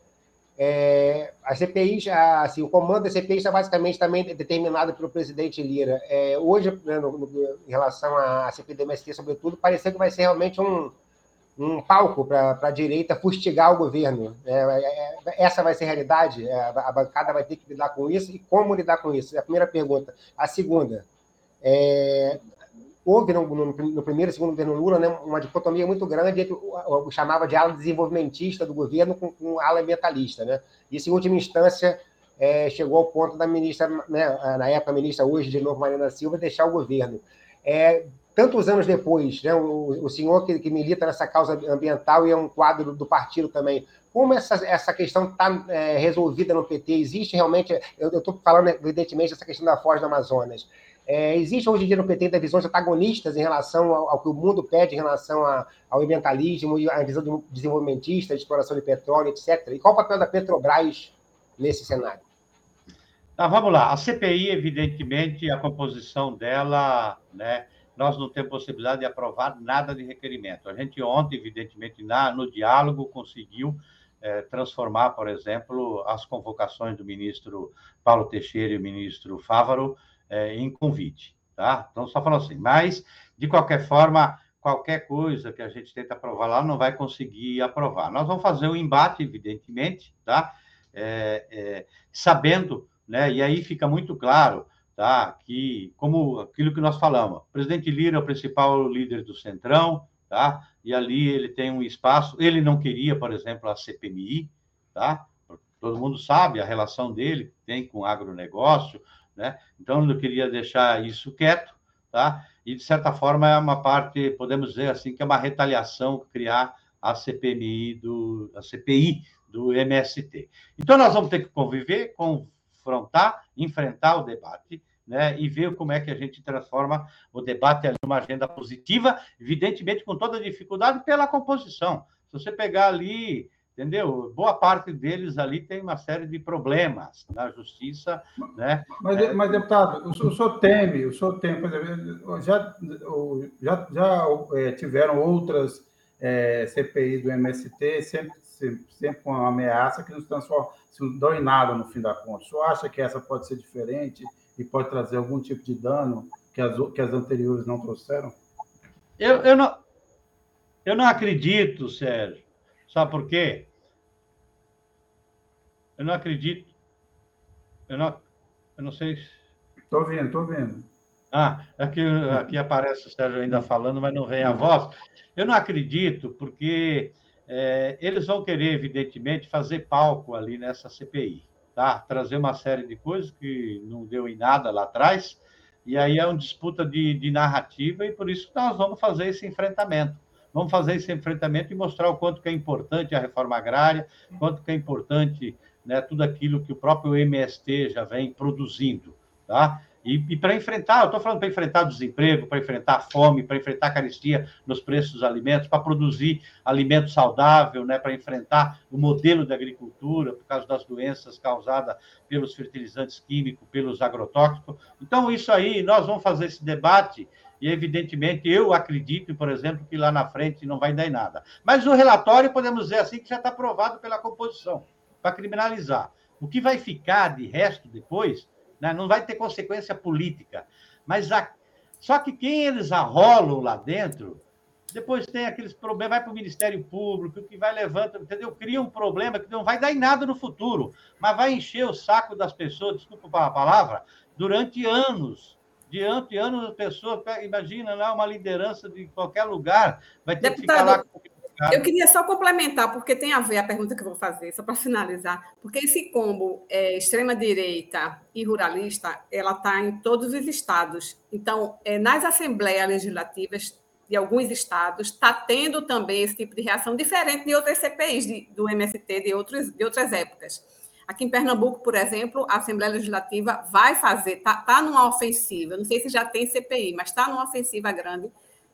É, as C P Is, a, assim, o comando da C P I está basicamente também determinado pelo presidente Lira. É, hoje, né, no, no, em relação à C P I do M S T, sobretudo, pareceu que vai ser realmente um, um palco para a direita fustigar o governo. É, é, essa vai ser a realidade? É, a bancada vai ter que lidar com isso? E como lidar com isso? É a primeira pergunta. A segunda é... Houve, no, no, no primeiro e segundo governo Lula, né, uma dicotomia muito grande entre o, o, o chamava de ala desenvolvimentista do governo com, com ala ambientalista. Né? Isso, em última instância, é, chegou ao ponto da ministra, né, na época, a ministra hoje, de novo, Marina Silva, deixar o governo. É, tantos anos depois, né, o, o senhor que, que milita nessa causa ambiental e é um quadro do partido também, como essa, essa questão está é, resolvida no P T? Existe realmente... Eu estou falando, evidentemente, dessa questão da Foz do Amazonas. É, existe hoje em dia no P T visões antagonistas em relação ao, ao que o mundo pede em relação a, ao ambientalismo e à visão do desenvolvimentista, de exploração de petróleo, etcétera. E qual o papel da Petrobras nesse cenário? Ah, vamos lá. A C P I, evidentemente, a composição dela, né, nós não temos possibilidade de aprovar nada de requerimento. A gente ontem, evidentemente, na, no diálogo, conseguiu é, transformar, por exemplo, as convocações do ministro Paulo Teixeira e o ministro Fávaro É, em convite, tá? Então, só falando assim, mas, de qualquer forma, qualquer coisa que a gente tenta aprovar lá não vai conseguir aprovar. Nós vamos fazer um embate, evidentemente, tá? É, é, sabendo, né? E aí fica muito claro, tá? Que, como aquilo que nós falamos, o presidente Lira é o principal líder do Centrão, tá? E ali ele tem um espaço, ele não queria, por exemplo, a C P M I, tá? Todo mundo sabe a relação dele que tem com o agronegócio, né? Então, eu queria deixar isso quieto, tá? E, de certa forma, é uma parte, podemos dizer assim, que é uma retaliação criar a C P M I do, a C P I do M S T. Então, nós vamos ter que conviver, confrontar, enfrentar o debate, né, e ver como é que a gente transforma o debate em uma agenda positiva, evidentemente com toda dificuldade pela composição. Se você pegar ali, entendeu? Boa parte deles ali tem uma série de problemas na justiça, né? Mas, mas deputado, o senhor teme, o senhor teme, por exemplo, já, já, já é, tiveram outras é, C P I do M S T, sempre, sempre, sempre com uma ameaça que nos transforma, não dão em nada no fim da conta. O senhor acha que essa pode ser diferente e pode trazer algum tipo de dano que as, que as anteriores não trouxeram? Eu, eu, não, eu não acredito, Sérgio. Sabe por quê? Eu não acredito. Eu não, eu não sei. Estou se... vendo, estou vendo. Ah, aqui, aqui aparece o Sérgio ainda falando, mas não vem a voz. Eu não acredito, porque é, eles vão querer, evidentemente, fazer palco ali nessa C P I, tá? Trazer uma série de coisas que não deu em nada lá atrás, e aí é uma disputa de, de narrativa, e por isso nós vamos fazer esse enfrentamento. Vamos fazer esse enfrentamento e mostrar o quanto que é importante a reforma agrária, quanto que é importante, né, tudo aquilo que o próprio M S T já vem produzindo, tá? E, e para enfrentar, eu estou falando para enfrentar o desemprego, para enfrentar a fome, para enfrentar a carestia nos preços dos alimentos, para produzir alimento saudável, né, para enfrentar o modelo da agricultura, por causa das doenças causadas pelos fertilizantes químicos, pelos agrotóxicos. Então, isso aí, nós vamos fazer esse debate. E, evidentemente, eu acredito, por exemplo, que lá na frente não vai dar em nada. Mas o relatório, podemos dizer assim, que já está aprovado pela composição, para criminalizar. O que vai ficar de resto depois, né, não vai ter consequência política. Mas a... Só que quem eles arrolam lá dentro, depois tem aqueles problemas, vai para o Ministério Público, que vai levanta, entendeu? Cria um problema que não vai dar em nada no futuro, mas vai encher o saco das pessoas, desculpa a palavra, durante anos. Diante de anos, as pessoas, imagina lá uma liderança de qualquer lugar, vai ter Deputado, que ficar lá com qualquer lugar. Eu queria só complementar, porque tem a ver a pergunta que eu vou fazer, só para finalizar, porque esse combo é, extrema-direita e ruralista, ela está em todos os estados. Então, é, nas assembleias legislativas de alguns estados, está tendo também esse tipo de reação, diferente de outras C P Is de, do M S T de, outros, de outras épocas. Aqui em Pernambuco, por exemplo, a Assembleia Legislativa vai fazer, está tá numa ofensiva, eu não sei se já tem C P I, mas está numa ofensiva grande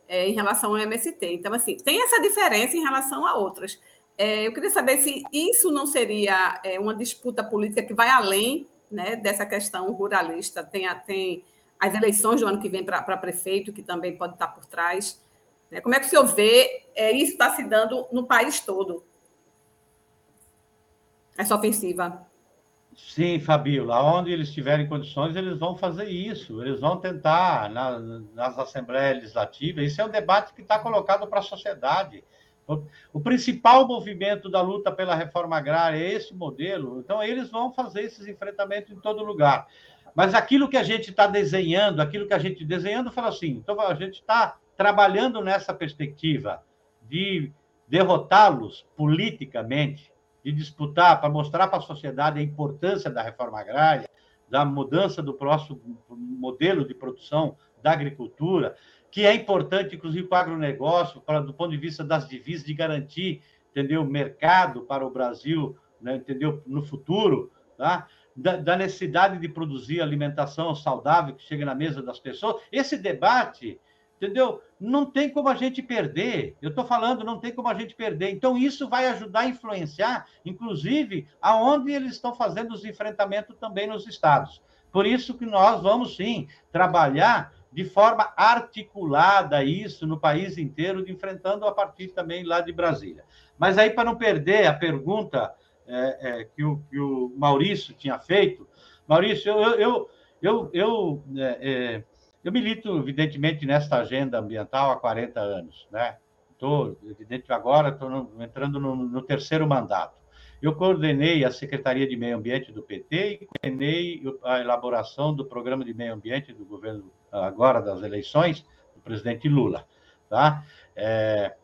é, em relação ao M S T. Então, assim, tem essa diferença em relação a outras. É, eu queria saber se isso não seria é, uma disputa política que vai além, né, dessa questão ruralista. Tem, a, tem as eleições do ano que vem para prefeito, que também pode estar por trás. Né? Como é que o senhor vê é, isso está se dando no país todo? Essa ofensiva. Sim, Fabíola, onde eles tiverem condições, eles vão fazer isso, eles vão tentar na, nas assembleias legislativas. Esse é um debate que está colocado para a sociedade. O, o principal movimento da luta pela reforma agrária é esse modelo, então eles vão fazer esses enfrentamentos em todo lugar. Mas aquilo que a gente está desenhando, aquilo que a gente desenhando, fala assim, então a gente está trabalhando nessa perspectiva de derrotá-los politicamente, de disputar, para mostrar para a sociedade a importância da reforma agrária, da mudança do próximo modelo de produção da agricultura, que é importante, inclusive, para o agronegócio, para, do ponto de vista das divisas, de garantir, entendeu, mercado para o Brasil, né, entendeu, no futuro, tá? da, da necessidade de produzir alimentação saudável que chega na mesa das pessoas. Esse debate... Entendeu? Não tem como a gente perder. Eu estou falando, não tem como a gente perder. Então, isso vai ajudar a influenciar, inclusive, aonde eles estão fazendo os enfrentamentos também nos estados. Por isso que nós vamos, sim, trabalhar de forma articulada isso no país inteiro, enfrentando a partir também lá de Brasília. Mas aí, para não perder a pergunta é, é, que, o, que o Maurício tinha feito, Maurício, eu... eu, eu, eu é, é, Eu milito, evidentemente, nesta agenda ambiental há quarenta anos, né? Estou, evidente, agora estou entrando no, no terceiro mandato. Eu coordenei a Secretaria de Meio Ambiente do P T e coordenei a elaboração do programa de meio ambiente do governo, agora das eleições, do presidente Lula, tá? É,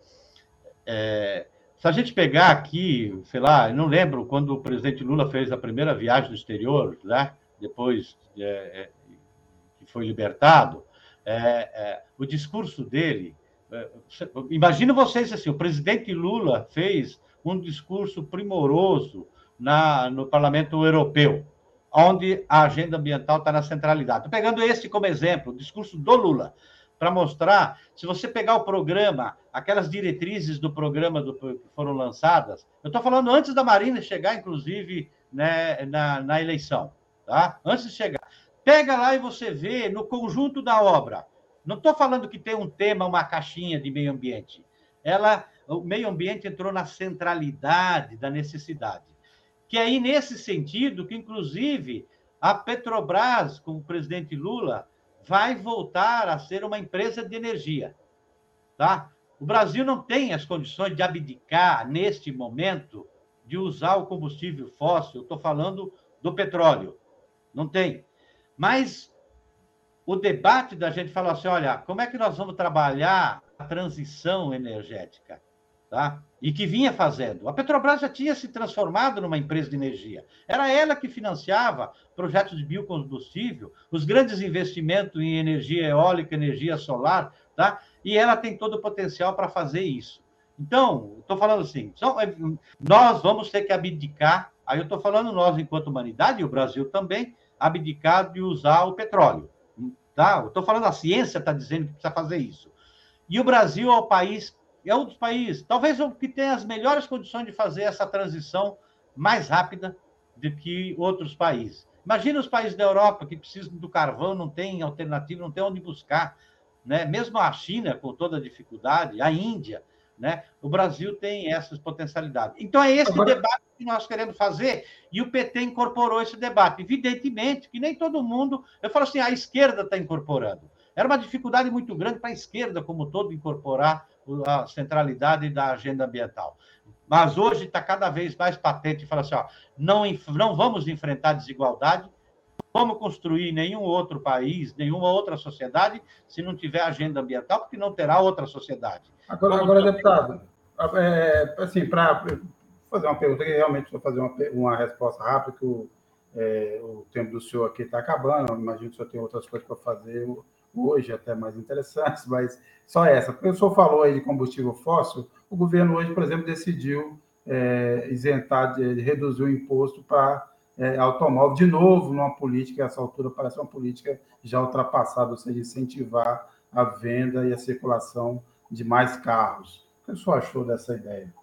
é, se a gente pegar aqui, sei lá, eu não lembro quando o presidente Lula fez a primeira viagem do exterior, né? Depois... É, é, foi libertado, é, é, o discurso dele... É, imagina vocês assim, o presidente Lula fez um discurso primoroso na, no Parlamento Europeu, onde a agenda ambiental está na centralidade. Estou pegando esse como exemplo, o discurso do Lula, para mostrar, se você pegar o programa, aquelas diretrizes do programa do, que foram lançadas, eu estou falando antes da Marina chegar, inclusive, né, na, na eleição, tá? Antes de chegar. Pega lá e você vê no conjunto da obra. Não estou falando que tem um tema, uma caixinha de meio ambiente. Ela, o meio ambiente entrou na centralidade da necessidade. Que aí, nesse sentido, que, inclusive, a Petrobras, com o presidente Lula, vai voltar a ser uma empresa de energia, tá? O Brasil não tem as condições de abdicar, neste momento, de usar o combustível fóssil, estou falando do petróleo, não tem. Mas o debate da gente fala assim, olha, como é que nós vamos trabalhar a transição energética, tá? E que vinha fazendo. A Petrobras já tinha se transformado numa empresa de energia. Era ela que financiava projetos de biocombustível, os grandes investimentos em energia eólica, energia solar, tá? E ela tem todo o potencial para fazer isso. Então, estou falando assim, nós vamos ter que abdicar, aí eu estou falando nós, enquanto humanidade, e o Brasil também, abdicar de usar o petróleo, tá? Eu estou falando, a ciência está dizendo que precisa fazer isso. E o Brasil é o país... é um dos países, talvez o que tenha as melhores condições de fazer essa transição mais rápida do que outros países. Imagina os países da Europa que precisam do carvão, não tem alternativa, não tem onde buscar, né? Mesmo a China, com toda a dificuldade, a Índia, né? O Brasil tem essas potencialidades. Então, é esse Agora... debate que nós queremos fazer, e o P T incorporou esse debate. Evidentemente que nem todo mundo... Eu falo assim, a esquerda está incorporando. Era uma dificuldade muito grande para a esquerda, como todo, incorporar a centralidade da agenda ambiental. Mas hoje está cada vez mais patente, fala assim, ó, não, não vamos enfrentar desigualdade, não vamos construir nenhum outro país, nenhuma outra sociedade, se não tiver agenda ambiental, porque não terá outra sociedade. Agora, agora deputado, é, assim, para fazer uma pergunta, que realmente vou fazer uma, uma resposta rápida, que o, é, o tempo do senhor aqui está acabando, eu imagino que o senhor tem outras coisas para fazer... hoje até mais interessantes, mas só essa. Porque o senhor falou aí de combustível fóssil, o governo hoje, por exemplo, decidiu é, isentar, de, de reduzir o imposto para é, automóvel, de novo, numa política, essa altura parece uma política já ultrapassada, ou seja, incentivar a venda e a circulação de mais carros. O que o senhor achou dessa ideia?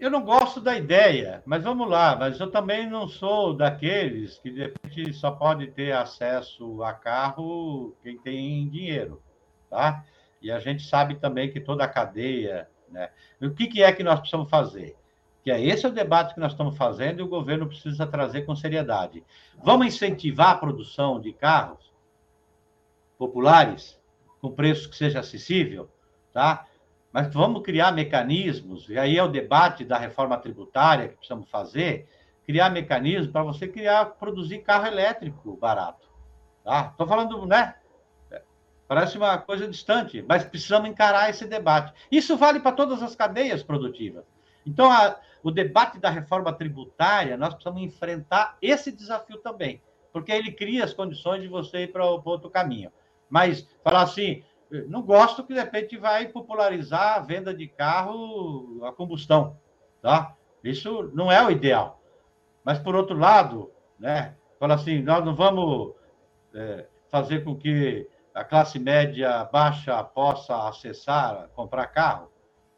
Eu não gosto da ideia, mas vamos lá, mas eu também não sou daqueles que, de repente, só pode ter acesso a carro quem tem dinheiro, tá? E a gente sabe também que toda a cadeia, né? O que, que é que nós precisamos fazer? Que é esse é o debate que nós estamos fazendo e o governo precisa trazer com seriedade. Vamos incentivar a produção de carros populares com preço que seja acessível, tá? Mas vamos criar mecanismos, e aí é o debate da reforma tributária que precisamos fazer, criar mecanismos para você criar, produzir carro elétrico barato. Tá? Estou falando, né? Parece uma coisa distante, mas precisamos encarar esse debate. Isso vale para todas as cadeias produtivas. Então, a, o debate da reforma tributária, nós precisamos enfrentar esse desafio também, porque ele cria as condições de você ir para outro caminho. Mas falar assim... não gosto que, de repente, vai popularizar a venda de carro a combustão, tá? Isso não é o ideal. Mas, por outro lado, né? Fala assim, nós não vamos é, fazer com que a classe média baixa possa acessar, comprar carro,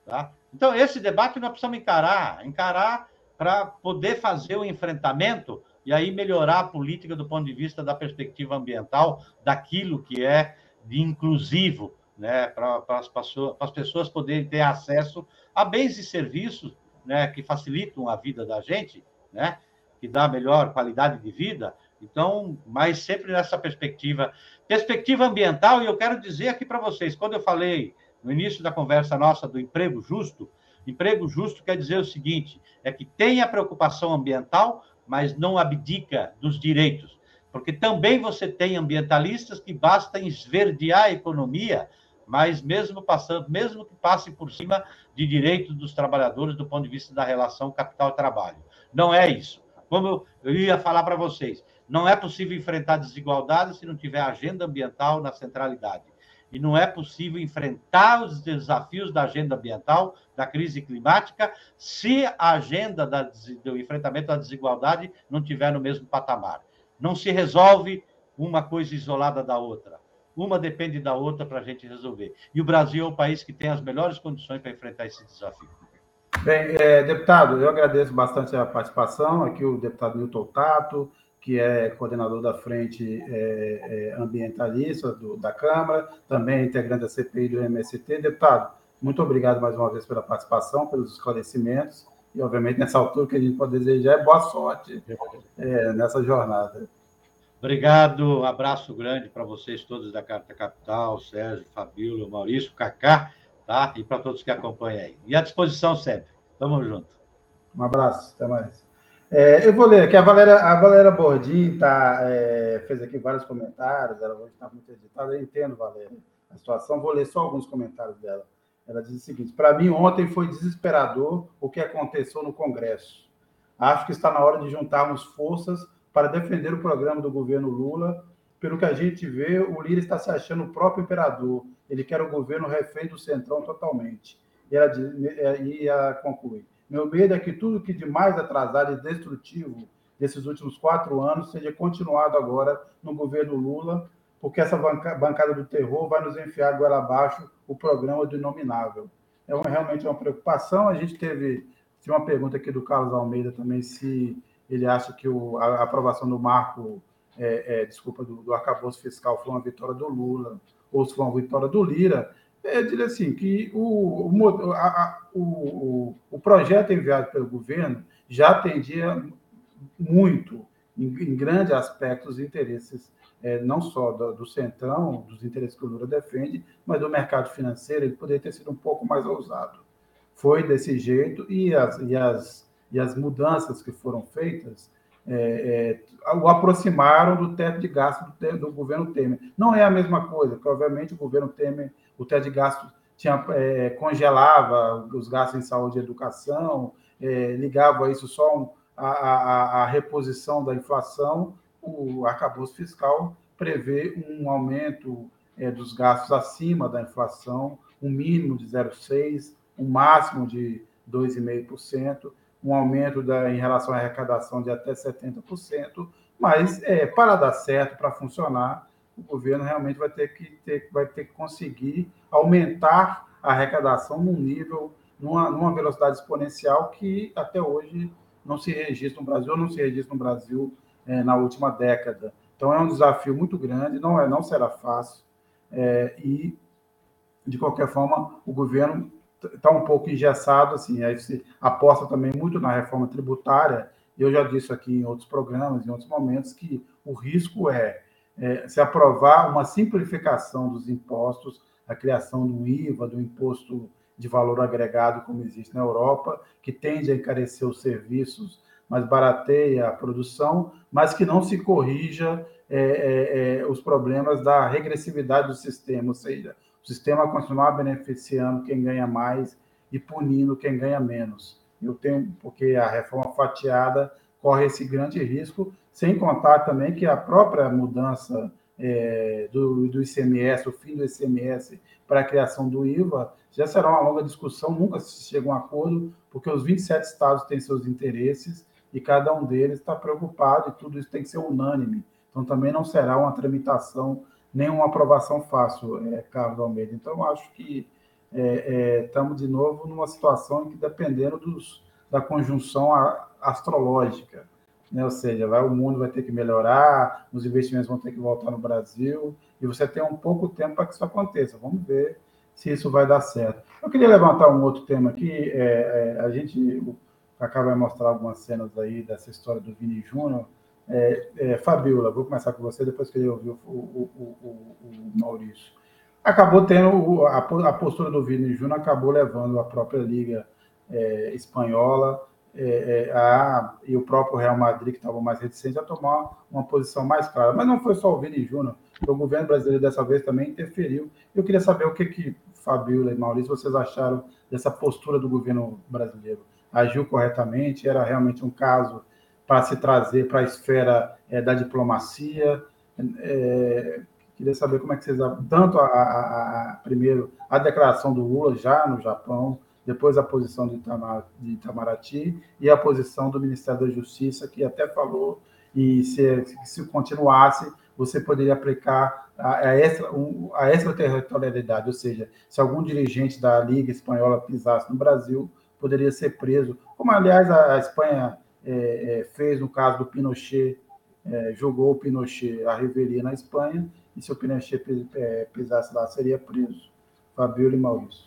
tá? Então, esse debate nós precisamos encarar, encarar para poder fazer o enfrentamento e aí melhorar a política do ponto de vista da perspectiva ambiental, daquilo que é de inclusivo, né, para as pessoas, para as pessoas poderem ter acesso a bens e serviços, né, que facilitam a vida da gente, né, que dá melhor qualidade de vida. Então, mas sempre nessa perspectiva, perspectiva ambiental, e eu quero dizer aqui para vocês, quando eu falei no início da conversa nossa do emprego justo, emprego justo quer dizer o seguinte, é que tem a preocupação ambiental, mas não abdica dos direitos. Porque também você tem ambientalistas que basta esverdear a economia, mas mesmo passando, mesmo que passe por cima de direitos dos trabalhadores do ponto de vista da relação capital-trabalho. Não é isso. Como eu ia falar para vocês, não é possível enfrentar desigualdades se não tiver agenda ambiental na centralidade. e não é possível enfrentar os desafios da agenda ambiental, da crise climática, se a agenda da, do enfrentamento da desigualdade não estiver no mesmo patamar. Não se resolve uma coisa isolada da outra. Uma depende da outra para a gente resolver. E o Brasil é o país que tem as melhores condições para enfrentar esse desafio. Bem, é, deputado, eu agradeço bastante a participação. Aqui o deputado Nilto Tatto, que é coordenador da Frente é, é, Ambientalista do, da Câmara, também integrante da C P I do M S T. Deputado, muito obrigado mais uma vez pela participação, pelos esclarecimentos, e, obviamente, nessa altura, o que a gente pode desejar é boa sorte é, nessa jornada. Obrigado, um abraço grande para vocês todos da Carta Capital, Sérgio, Fabíola, Maurício, Cacá, tá? E para todos que acompanham aí. E à disposição sempre. Tamo junto. Um abraço, até mais. É, eu vou ler aqui, a Valéria, a Valéria Bordim tá, é, fez aqui vários comentários, ela hoje está muito agitada, eu entendo, Valéria, a situação, vou ler só alguns comentários dela. Ela diz o seguinte: para mim ontem foi desesperador o que aconteceu no Congresso. Acho que está na hora de juntarmos forças para defender o programa do governo Lula. Pelo que a gente vê, o Lira está se achando o próprio imperador, ele quer o governo refém do Centrão totalmente. E ela, diz, e ela conclui: meu medo é que tudo que de mais atrasado e destrutivo desses últimos quatro anos seja continuado agora no governo Lula, porque essa banca, bancada do terror vai nos enfiar goela abaixo o programa do inominável. É uma, realmente uma preocupação. A gente teve, tinha uma pergunta aqui do Carlos Almeida também, se ele acha que o, a aprovação do Marco, é, é, desculpa, do, do arcabouço fiscal foi uma vitória do Lula ou se foi uma vitória do Lira. Eu diria assim, que o, o, a, o, o projeto enviado pelo governo já atendia muito, em, em grande aspecto, os interesses, é, não só do, do Centrão, dos interesses que o Lula defende, mas do mercado financeiro. Ele poderia ter sido um pouco mais ousado. Foi desse jeito, e as, e as, e as mudanças que foram feitas é, é, o aproximaram do teto de gasto do, do governo Temer. Não é a mesma coisa, porque, obviamente, o governo Temer, o teto de gasto tinha, é, congelava os gastos em saúde e educação, é, ligava isso só à, à, à reposição da inflação. O arcabouço fiscal prevê um aumento é, dos gastos acima da inflação, um mínimo de zero vírgula seis por cento, um máximo de dois vírgula cinco por cento, um aumento da, em relação à arrecadação de até setenta por cento, mas é, para dar certo, para funcionar, o governo realmente vai ter que ter, vai ter que conseguir aumentar a arrecadação num nível, numa, numa velocidade exponencial que até hoje não se registra no Brasil, não se registra no Brasil é, na última década. Então é um desafio muito grande, não é, não será fácil, é, e de qualquer forma o governo está um pouco engessado, assim, aí se aposta também muito na reforma tributária. Eu já disse aqui em outros programas, em outros momentos, que o risco é É, se aprovar uma simplificação dos impostos, a criação do I V A, do Imposto de Valor Agregado, como existe na Europa, que tende a encarecer os serviços, mas barateia a produção, mas que não se corrija é, é, é, os problemas da regressividade do sistema, ou seja, o sistema continuar beneficiando quem ganha mais e punindo quem ganha menos. Eu tenho, porque a reforma fatiada corre esse grande risco, sem contar também que a própria mudança é, do, do I C M S, o fim do I C M S para a criação do I V A, já será uma longa discussão, nunca se chega a um acordo, porque os vinte e sete estados têm seus interesses e cada um deles está preocupado, e tudo isso tem que ser unânime. Então, também não será uma tramitação, nem uma aprovação fácil, é, Carlos Almeida. Então, acho que é, é, estamos, de novo, numa situação em que, dependendo dos, da conjunção a, astrológica, ou seja, vai, o mundo vai ter que melhorar, os investimentos vão ter que voltar no Brasil, e você tem um pouco tempo para que isso aconteça. Vamos ver se isso vai dar certo. Eu queria levantar um outro tema aqui. É, é, a gente acaba de mostrar algumas cenas aí dessa história do Vini Júnior. É, é, Fabíola, vou começar com você, depois que eu ouvi o, o, o, o Maurício. Acabou tendo, a, a postura do Vini Júnior acabou levando a própria Liga é, Espanhola, É, é, a, e o próprio Real Madrid, que estava mais reticente, a tomar uma posição mais clara. Mas não foi só o Vini Júnior, o governo brasileiro dessa vez também interferiu. Eu queria saber o que, que Fabíola e Maurício, vocês acharam dessa postura do governo brasileiro? Agiu corretamente? Era realmente um caso para se trazer para a esfera é, da diplomacia? É, Queria saber como é que vocês... Tanto, a, a, a, primeiro, a declaração do Lula já no Japão, depois a posição de, Itamar, de Itamaraty e a posição do Ministério da Justiça, que até falou e se, se continuasse, você poderia aplicar a, a, extra, um, a extraterritorialidade, ou seja, se algum dirigente da Liga Espanhola pisasse no Brasil, poderia ser preso, como, aliás, a, a Espanha é, é, fez no caso do Pinochet, é, jogou o Pinochet à revelia na Espanha, e se o Pinochet pisasse lá, seria preso. Fabíola e Maurício.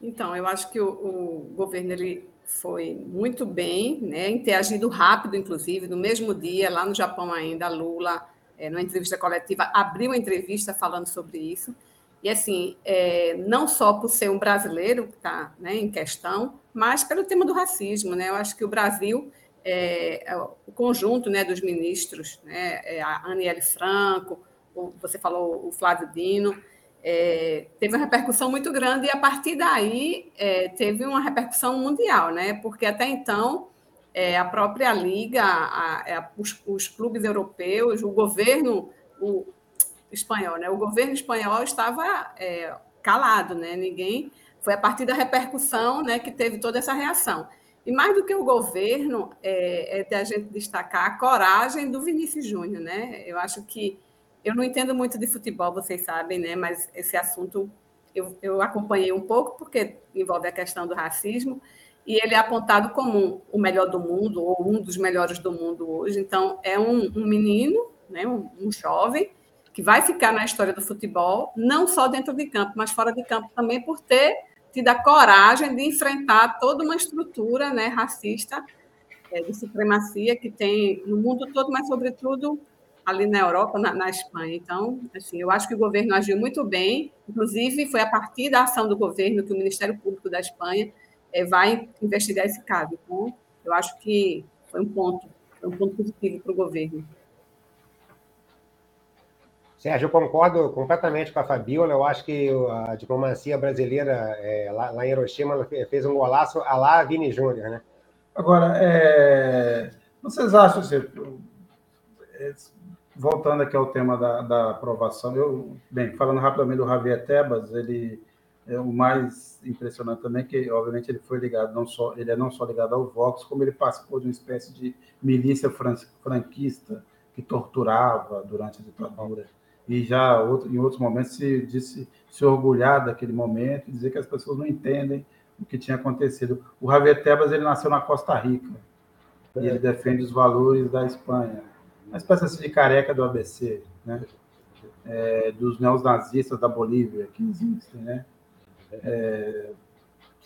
Então, eu acho que o, o governo ele foi muito bem, né, em ter agido rápido, inclusive, no mesmo dia, lá no Japão ainda, Lula, é, numa entrevista coletiva, abriu a entrevista falando sobre isso. E, assim, é, não só por ser um brasileiro que está, né, em questão, mas pelo tema do racismo. Né? Eu acho que o Brasil, é, o conjunto, né, dos ministros, né, a Aniele Franco, o, você falou o Flávio Dino, É, teve uma repercussão muito grande e, a partir daí, é, teve uma repercussão mundial, né? Porque, até então, é, a própria Liga, a, a, os, os clubes europeus, o governo o espanhol, né? O governo espanhol estava é, calado, né? Ninguém... Foi a partir da repercussão, né, que teve toda essa reação. E, mais do que o governo, é, é de a gente destacar a coragem do Vini Júnior, né? Eu acho que... Eu não entendo muito de futebol, vocês sabem, né? Mas esse assunto eu, eu acompanhei um pouco, porque envolve a questão do racismo, e ele é apontado como o melhor do mundo, ou um dos melhores do mundo hoje. Então, é um, um menino, né? um, um jovem, que vai ficar na história do futebol, não só dentro de campo, mas fora de campo também, por ter tido a coragem de enfrentar toda uma estrutura, né, racista, é, de supremacia que tem no mundo todo, mas, sobretudo, ali na Europa, na, na Espanha. Então, assim, eu acho que o governo agiu muito bem, inclusive foi a partir da ação do governo que o Ministério Público da Espanha é, vai investigar esse caso. Então, eu acho que foi um ponto, foi um ponto positivo para o governo. Sérgio, eu concordo completamente com a Fabíola. Eu acho que a diplomacia brasileira, é, lá, lá em Hiroshima, fez um golaço à la Vini Júnior, né? Agora, é... vocês acham que... Voltando aqui ao tema da, da aprovação, eu, bem, falando rapidamente do Javier Tebas, ele é o mais impressionante também, que obviamente ele foi ligado, não só, ele é não só ligado ao Vox, como ele participou de uma espécie de milícia franquista que torturava durante a ditadura, e já outro, em outros momentos se disse se orgulhar daquele momento, dizer que as pessoas não entendem o que tinha acontecido. O Javier Tebas, ele nasceu na Costa Rica, é. E ele defende os valores da Espanha. Uma espécie de careca do A B C, né? É, dos neonazistas da Bolívia, que existem, né? É,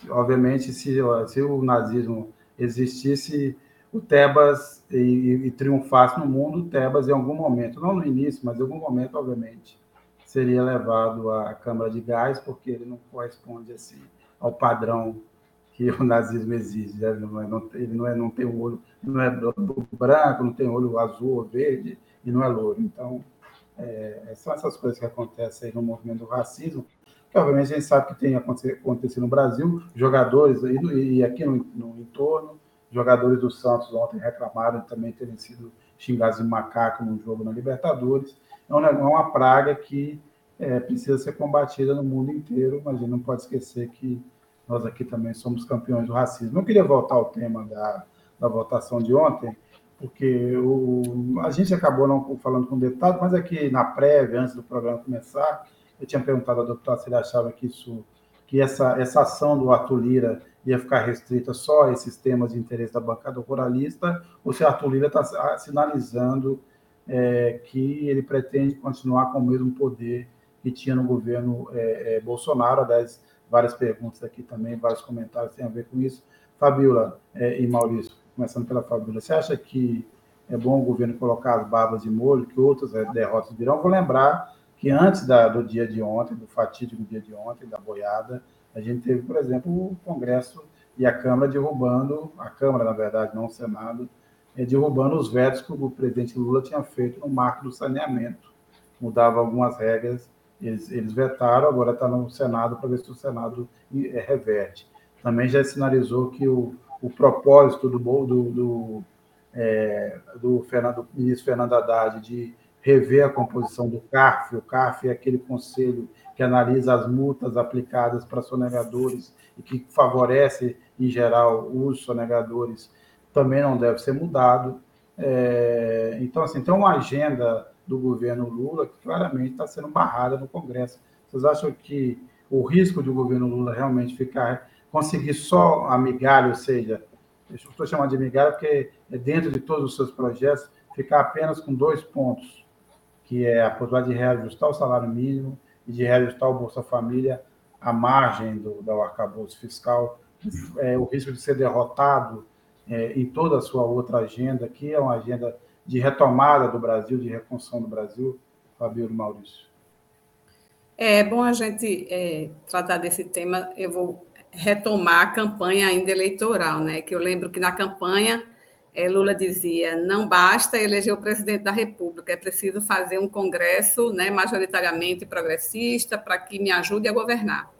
obviamente, se, se o nazismo existisse, o Tebas e, e triunfasse no mundo, o Tebas, em algum momento, não no início, mas em algum momento, obviamente, seria levado à câmara de gás, porque ele não corresponde assim ao padrão que o nazismo exige, né? não é, não, ele não, é, não tem o olho, não é branco, não tem olho azul ou verde, e não é louro. Então, é, são essas coisas que acontecem aí no movimento do racismo, que obviamente a gente sabe que tem acontecido no Brasil, jogadores, e, e aqui no, no entorno, jogadores do Santos ontem reclamaram também terem sido xingados de macaco num jogo na Libertadores. É uma, é uma praga que é, precisa ser combatida no mundo inteiro, mas a gente não pode esquecer que nós aqui também somos campeões do racismo. Eu queria voltar ao tema da, da votação de ontem, porque o, a gente acabou não falando com o deputado, mas aqui na prévia, antes do programa começar, eu tinha perguntado ao deputado se ele achava que, isso, que essa, essa ação do Arthur Lira ia ficar restrita só a esses temas de interesse da bancada ruralista, ou se o Arthur Lira está sinalizando é, que ele pretende continuar com o mesmo poder que tinha no governo é, é, Bolsonaro, aliás, várias perguntas aqui também, vários comentários têm a ver com isso. Fabíola é, e Maurício, começando pela Fabíola, você acha que é bom o governo colocar as barbas de molho, que outras derrotas virão? Vou lembrar que antes da, do dia de ontem, do fatídico dia de ontem, da boiada, a gente teve, por exemplo, o Congresso e a Câmara derrubando, a Câmara, na verdade, não o Senado, é, derrubando os vetos que o presidente Lula tinha feito no marco do saneamento. Mudava algumas regras, Eles, eles vetaram, agora está no Senado para ver se o Senado reverte. Também já sinalizou que o, o propósito do, do, do, é, do, Fernando, do ministro Fernando Haddad de rever a composição do C A R F. O C A R F é aquele conselho que analisa as multas aplicadas para sonegadores e que favorece, em geral, os sonegadores, também não deve ser mudado. É, então, assim, tem uma agenda do governo Lula que claramente está sendo barrada no Congresso. Vocês acham que o risco de o governo Lula realmente ficar, conseguir só a migalha, ou seja, eu estou chamando de migalha porque é dentro de todos os seus projetos, ficar apenas com dois pontos, que é a possibilidade de reajustar o salário mínimo e de reajustar o Bolsa Família à margem do, do arcabouço fiscal, é, o risco de ser derrotado é, em toda a sua outra agenda, que é uma agenda de retomada do Brasil, de reconstrução do Brasil, Fabíola e Maurício. É bom a gente é, tratar desse tema, eu vou retomar a campanha ainda eleitoral, né? Que eu lembro que na campanha é, Lula dizia, não basta eleger o presidente da República, é preciso fazer um congresso, né, majoritariamente progressista para que me ajude a governar.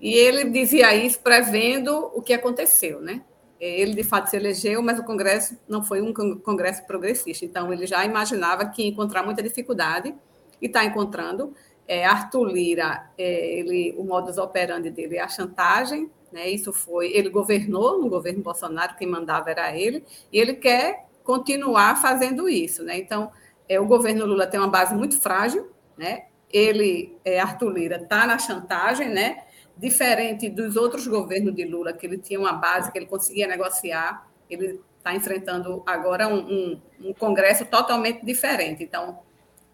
E ele dizia isso prevendo o que aconteceu, né? Ele, de fato, se elegeu, mas o Congresso não foi um congresso progressista. Então, ele já imaginava que ia encontrar muita dificuldade e está encontrando. É, Arthur Lira, é, ele, o modus operandi dele é a chantagem. Né? Isso foi, ele governou no governo Bolsonaro, quem mandava era ele, e ele quer continuar fazendo isso. Né? Então, é, o governo Lula tem uma base muito frágil. Né? Ele, é, Arthur Lira, está na chantagem, né? Diferente dos outros governos de Lula, que ele tinha uma base, que ele conseguia negociar, ele está enfrentando agora um, um, um Congresso totalmente diferente. Então,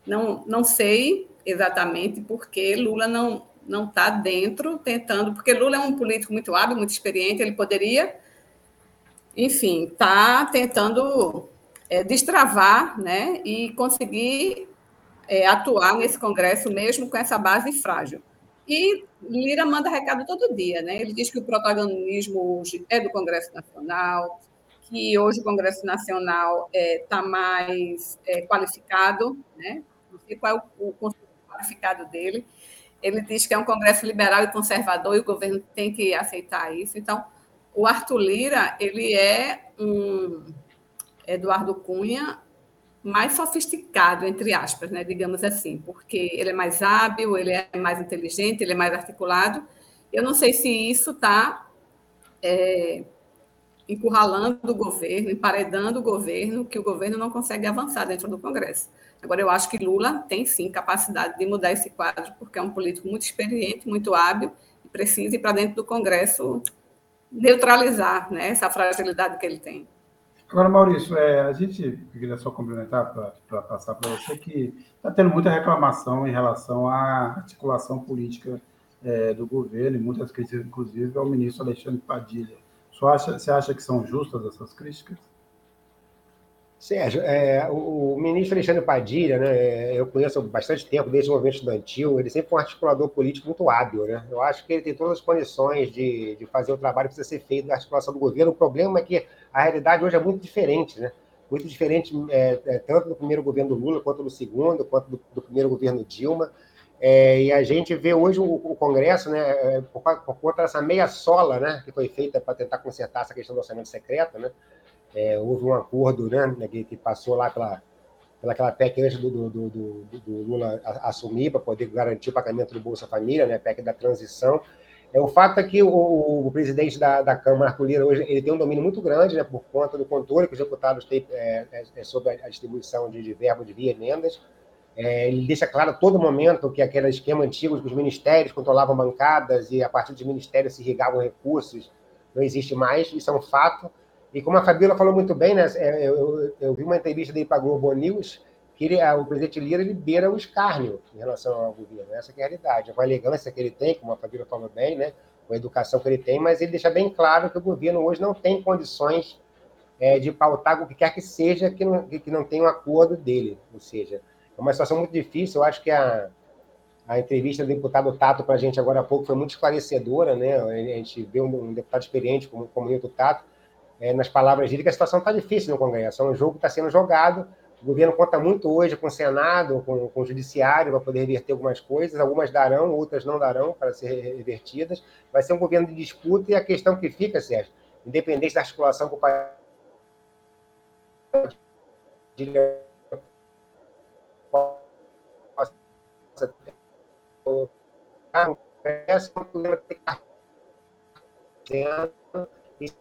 não, não sei exatamente porque Lula não não está dentro, tentando... Porque Lula é um político muito hábil, muito experiente, ele poderia, enfim, está tentando é, destravar, né, e conseguir é, atuar nesse Congresso mesmo com essa base frágil. E Lira manda recado todo dia, né? Ele diz que o protagonismo hoje é do Congresso Nacional, que hoje o Congresso Nacional está é, mais é, qualificado, né? Não sei qual é o, o conceito qualificado dele. Ele diz que é um Congresso liberal e conservador e o governo tem que aceitar isso. Então, o Arthur Lira, ele é um Eduardo Cunha mais sofisticado, entre aspas, né, digamos assim, porque ele é mais hábil, ele é mais inteligente, ele é mais articulado. Eu não sei se isso está é, encurralando o governo, emparedando o governo, que o governo não consegue avançar dentro do Congresso. Agora, eu acho que Lula tem, sim, capacidade de mudar esse quadro, porque é um político muito experiente, muito hábil, e precisa ir para dentro do Congresso neutralizar, né, essa fragilidade que ele tem. Agora, Maurício, é, a gente queria só complementar para passar para você que está tendo muita reclamação em relação à articulação política é, do governo e muitas críticas, inclusive, ao ministro Alexandre Padilha. Só acha, você acha que são justas essas críticas? Sérgio, é, o, o ministro Alexandre Padilha, né, eu conheço há bastante tempo, desde o movimento estudantil, ele sempre foi um articulador político muito hábil. Né? Eu acho que ele tem todas as condições de, de fazer o trabalho que precisa ser feito na articulação do governo. O problema é que a realidade hoje é muito diferente, né? Muito diferente é, é, tanto do primeiro governo do Lula, quanto do segundo, quanto do, do primeiro governo Dilma. É, e a gente vê hoje o, o Congresso, né, por, por conta dessa meia-sola, né, que foi feita para tentar consertar essa questão do orçamento secreto, né? É, houve um acordo, né, que, que passou lá pela, pela aquela P E C antes do, do, do, do, do Lula assumir para poder garantir o pagamento do Bolsa Família, né, P E C da transição. É, o fato é que o, o, o presidente da, da Câmara, Arthur Lira, hoje ele tem um domínio muito grande, né, por conta do controle que os deputados têm é, é, sobre a distribuição de, de verbas de via emendas. É, ele deixa claro a todo momento que aquele esquema antigo que os ministérios controlavam bancadas e a partir dos ministérios se irrigavam recursos não existe mais, isso é um fato. E como a Fabíola falou muito bem, né, eu, eu, eu vi uma entrevista dele para a Globo News, que ele, o presidente Lira ele beira o escárnio em relação ao governo. Essa que é a realidade. É uma elegância que ele tem, como a Fabíola falou bem, né, com a educação que ele tem, mas ele deixa bem claro que o governo hoje não tem condições é, de pautar o que quer que seja que não, que não tenha um acordo dele. Ou seja, é uma situação muito difícil. Eu acho que a, a entrevista do deputado Tatto para a gente agora há pouco foi muito esclarecedora. Né? A gente vê um, um deputado experiente como, como o Nilto Tatto. É, nas palavras dele, que a situação está difícil no Congresso. É um jogo que está sendo jogado. O governo conta muito hoje com o Senado, com, com o Judiciário, para poder reverter algumas coisas. Algumas darão, outras não darão para ser revertidas. Vai ser um governo de disputa e a questão que fica, Sérgio, independente da articulação com o país, possa ter o Congresso, o problema tem que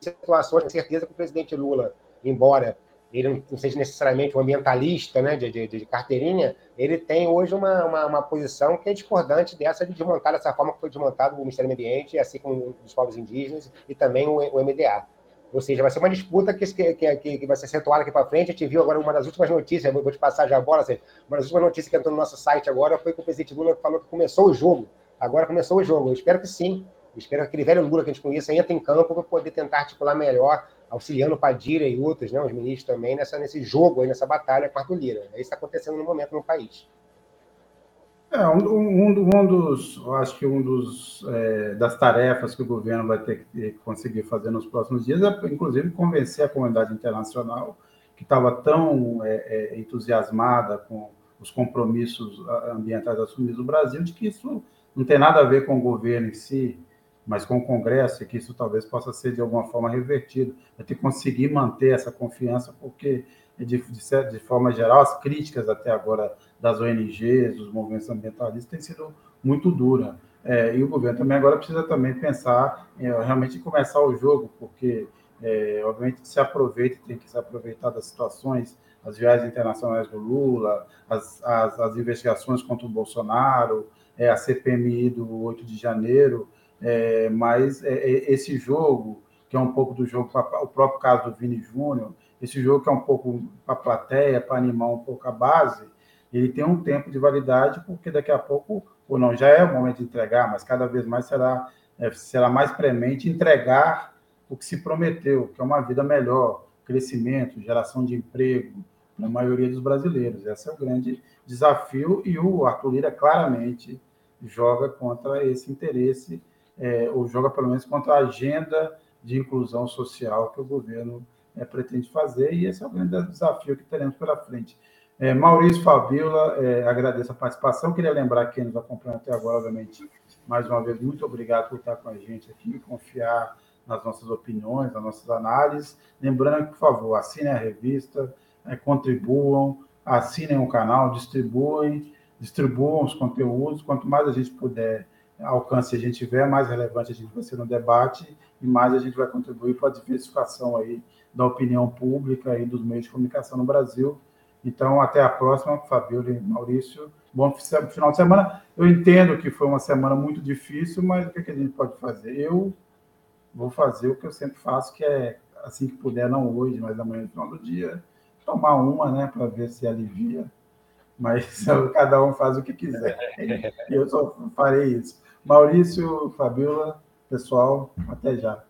situações de certeza que o presidente Lula, embora ele não seja necessariamente um ambientalista, né, de, de, de carteirinha, ele tem hoje uma, uma, uma posição que é discordante dessa, de desmontar dessa forma que foi desmontado o Ministério do Meio Ambiente, assim como os povos indígenas e também o, o M D A. Ou seja, vai ser uma disputa que, que, que, que vai ser acentuada aqui para frente. A gente viu agora uma das últimas notícias, vou te passar já a bola, assim, uma das últimas notícias que entrou no nosso site agora foi que o presidente Lula falou que começou o jogo. Agora começou o jogo. Eu espero que sim. Eu espero que aquele velho Lula que a gente conhece entre em campo para poder tentar articular melhor, auxiliando Padilha e outros, né, os ministros também, nessa, nesse jogo, aí, nessa batalha com Arthur Lira. É isso que está acontecendo no momento no país. É, um, um, um dos, eu acho que um dos, é, das tarefas que o governo vai ter que conseguir fazer nos próximos dias é, inclusive, convencer a comunidade internacional, que estava tão é, é, entusiasmada com os compromissos ambientais assumidos no Brasil, de que isso não tem nada a ver com o governo em si, mas com o Congresso, e que isso talvez possa ser, de alguma forma, revertido. Vai ter que conseguir manter essa confiança, porque, de, de, de forma geral, as críticas até agora das O N Gs, dos movimentos ambientalistas, têm sido muito duras. É, e o governo também agora precisa também pensar, é, realmente começar o jogo, porque, é, obviamente, se aproveita, tem que se aproveitar das situações, as viagens internacionais do Lula, as, as, as investigações contra o Bolsonaro, é, a C P M I do oito de janeiro, É, mas é, esse jogo, que é um pouco do jogo, o próprio caso do Vini Júnior, esse jogo que é um pouco para a plateia, para animar um pouco a base, ele tem um tempo de validade, porque daqui a pouco, ou não, já é o momento de entregar, mas cada vez mais será, é, será mais premente entregar o que se prometeu, que é uma vida melhor, crescimento, geração de emprego na maioria dos brasileiros. Esse é o grande desafio, e o Arthur Lira claramente joga contra esse interesse, É, ou joga, pelo menos, contra a agenda de inclusão social que o governo é, pretende fazer, e esse é o grande desafio que teremos pela frente. É, Maurício, Fabíola, é, agradeço a participação. Queria lembrar quem nos acompanha até agora, obviamente, mais uma vez, muito obrigado por estar com a gente aqui, confiar nas nossas opiniões, nas nossas análises. Lembrando, por favor, assinem a revista, é, contribuam, assinem o canal, distribuem, distribuam os conteúdos. Quanto mais a gente puder, alcance a gente tiver, mais relevante a gente vai ser no debate, e mais a gente vai contribuir para a diversificação aí da opinião pública e dos meios de comunicação no Brasil. Então, até a próxima, Fabíola e Maurício. Bom final de semana. Eu entendo que foi uma semana muito difícil, mas o que a gente pode fazer? Eu vou fazer o que eu sempre faço, que é, assim que puder, não hoje, mas amanhã no final do dia, tomar uma, né, para ver se alivia. Mas cada um faz o que quiser. Eu só farei isso. Maurício, Fabíola, pessoal, até já.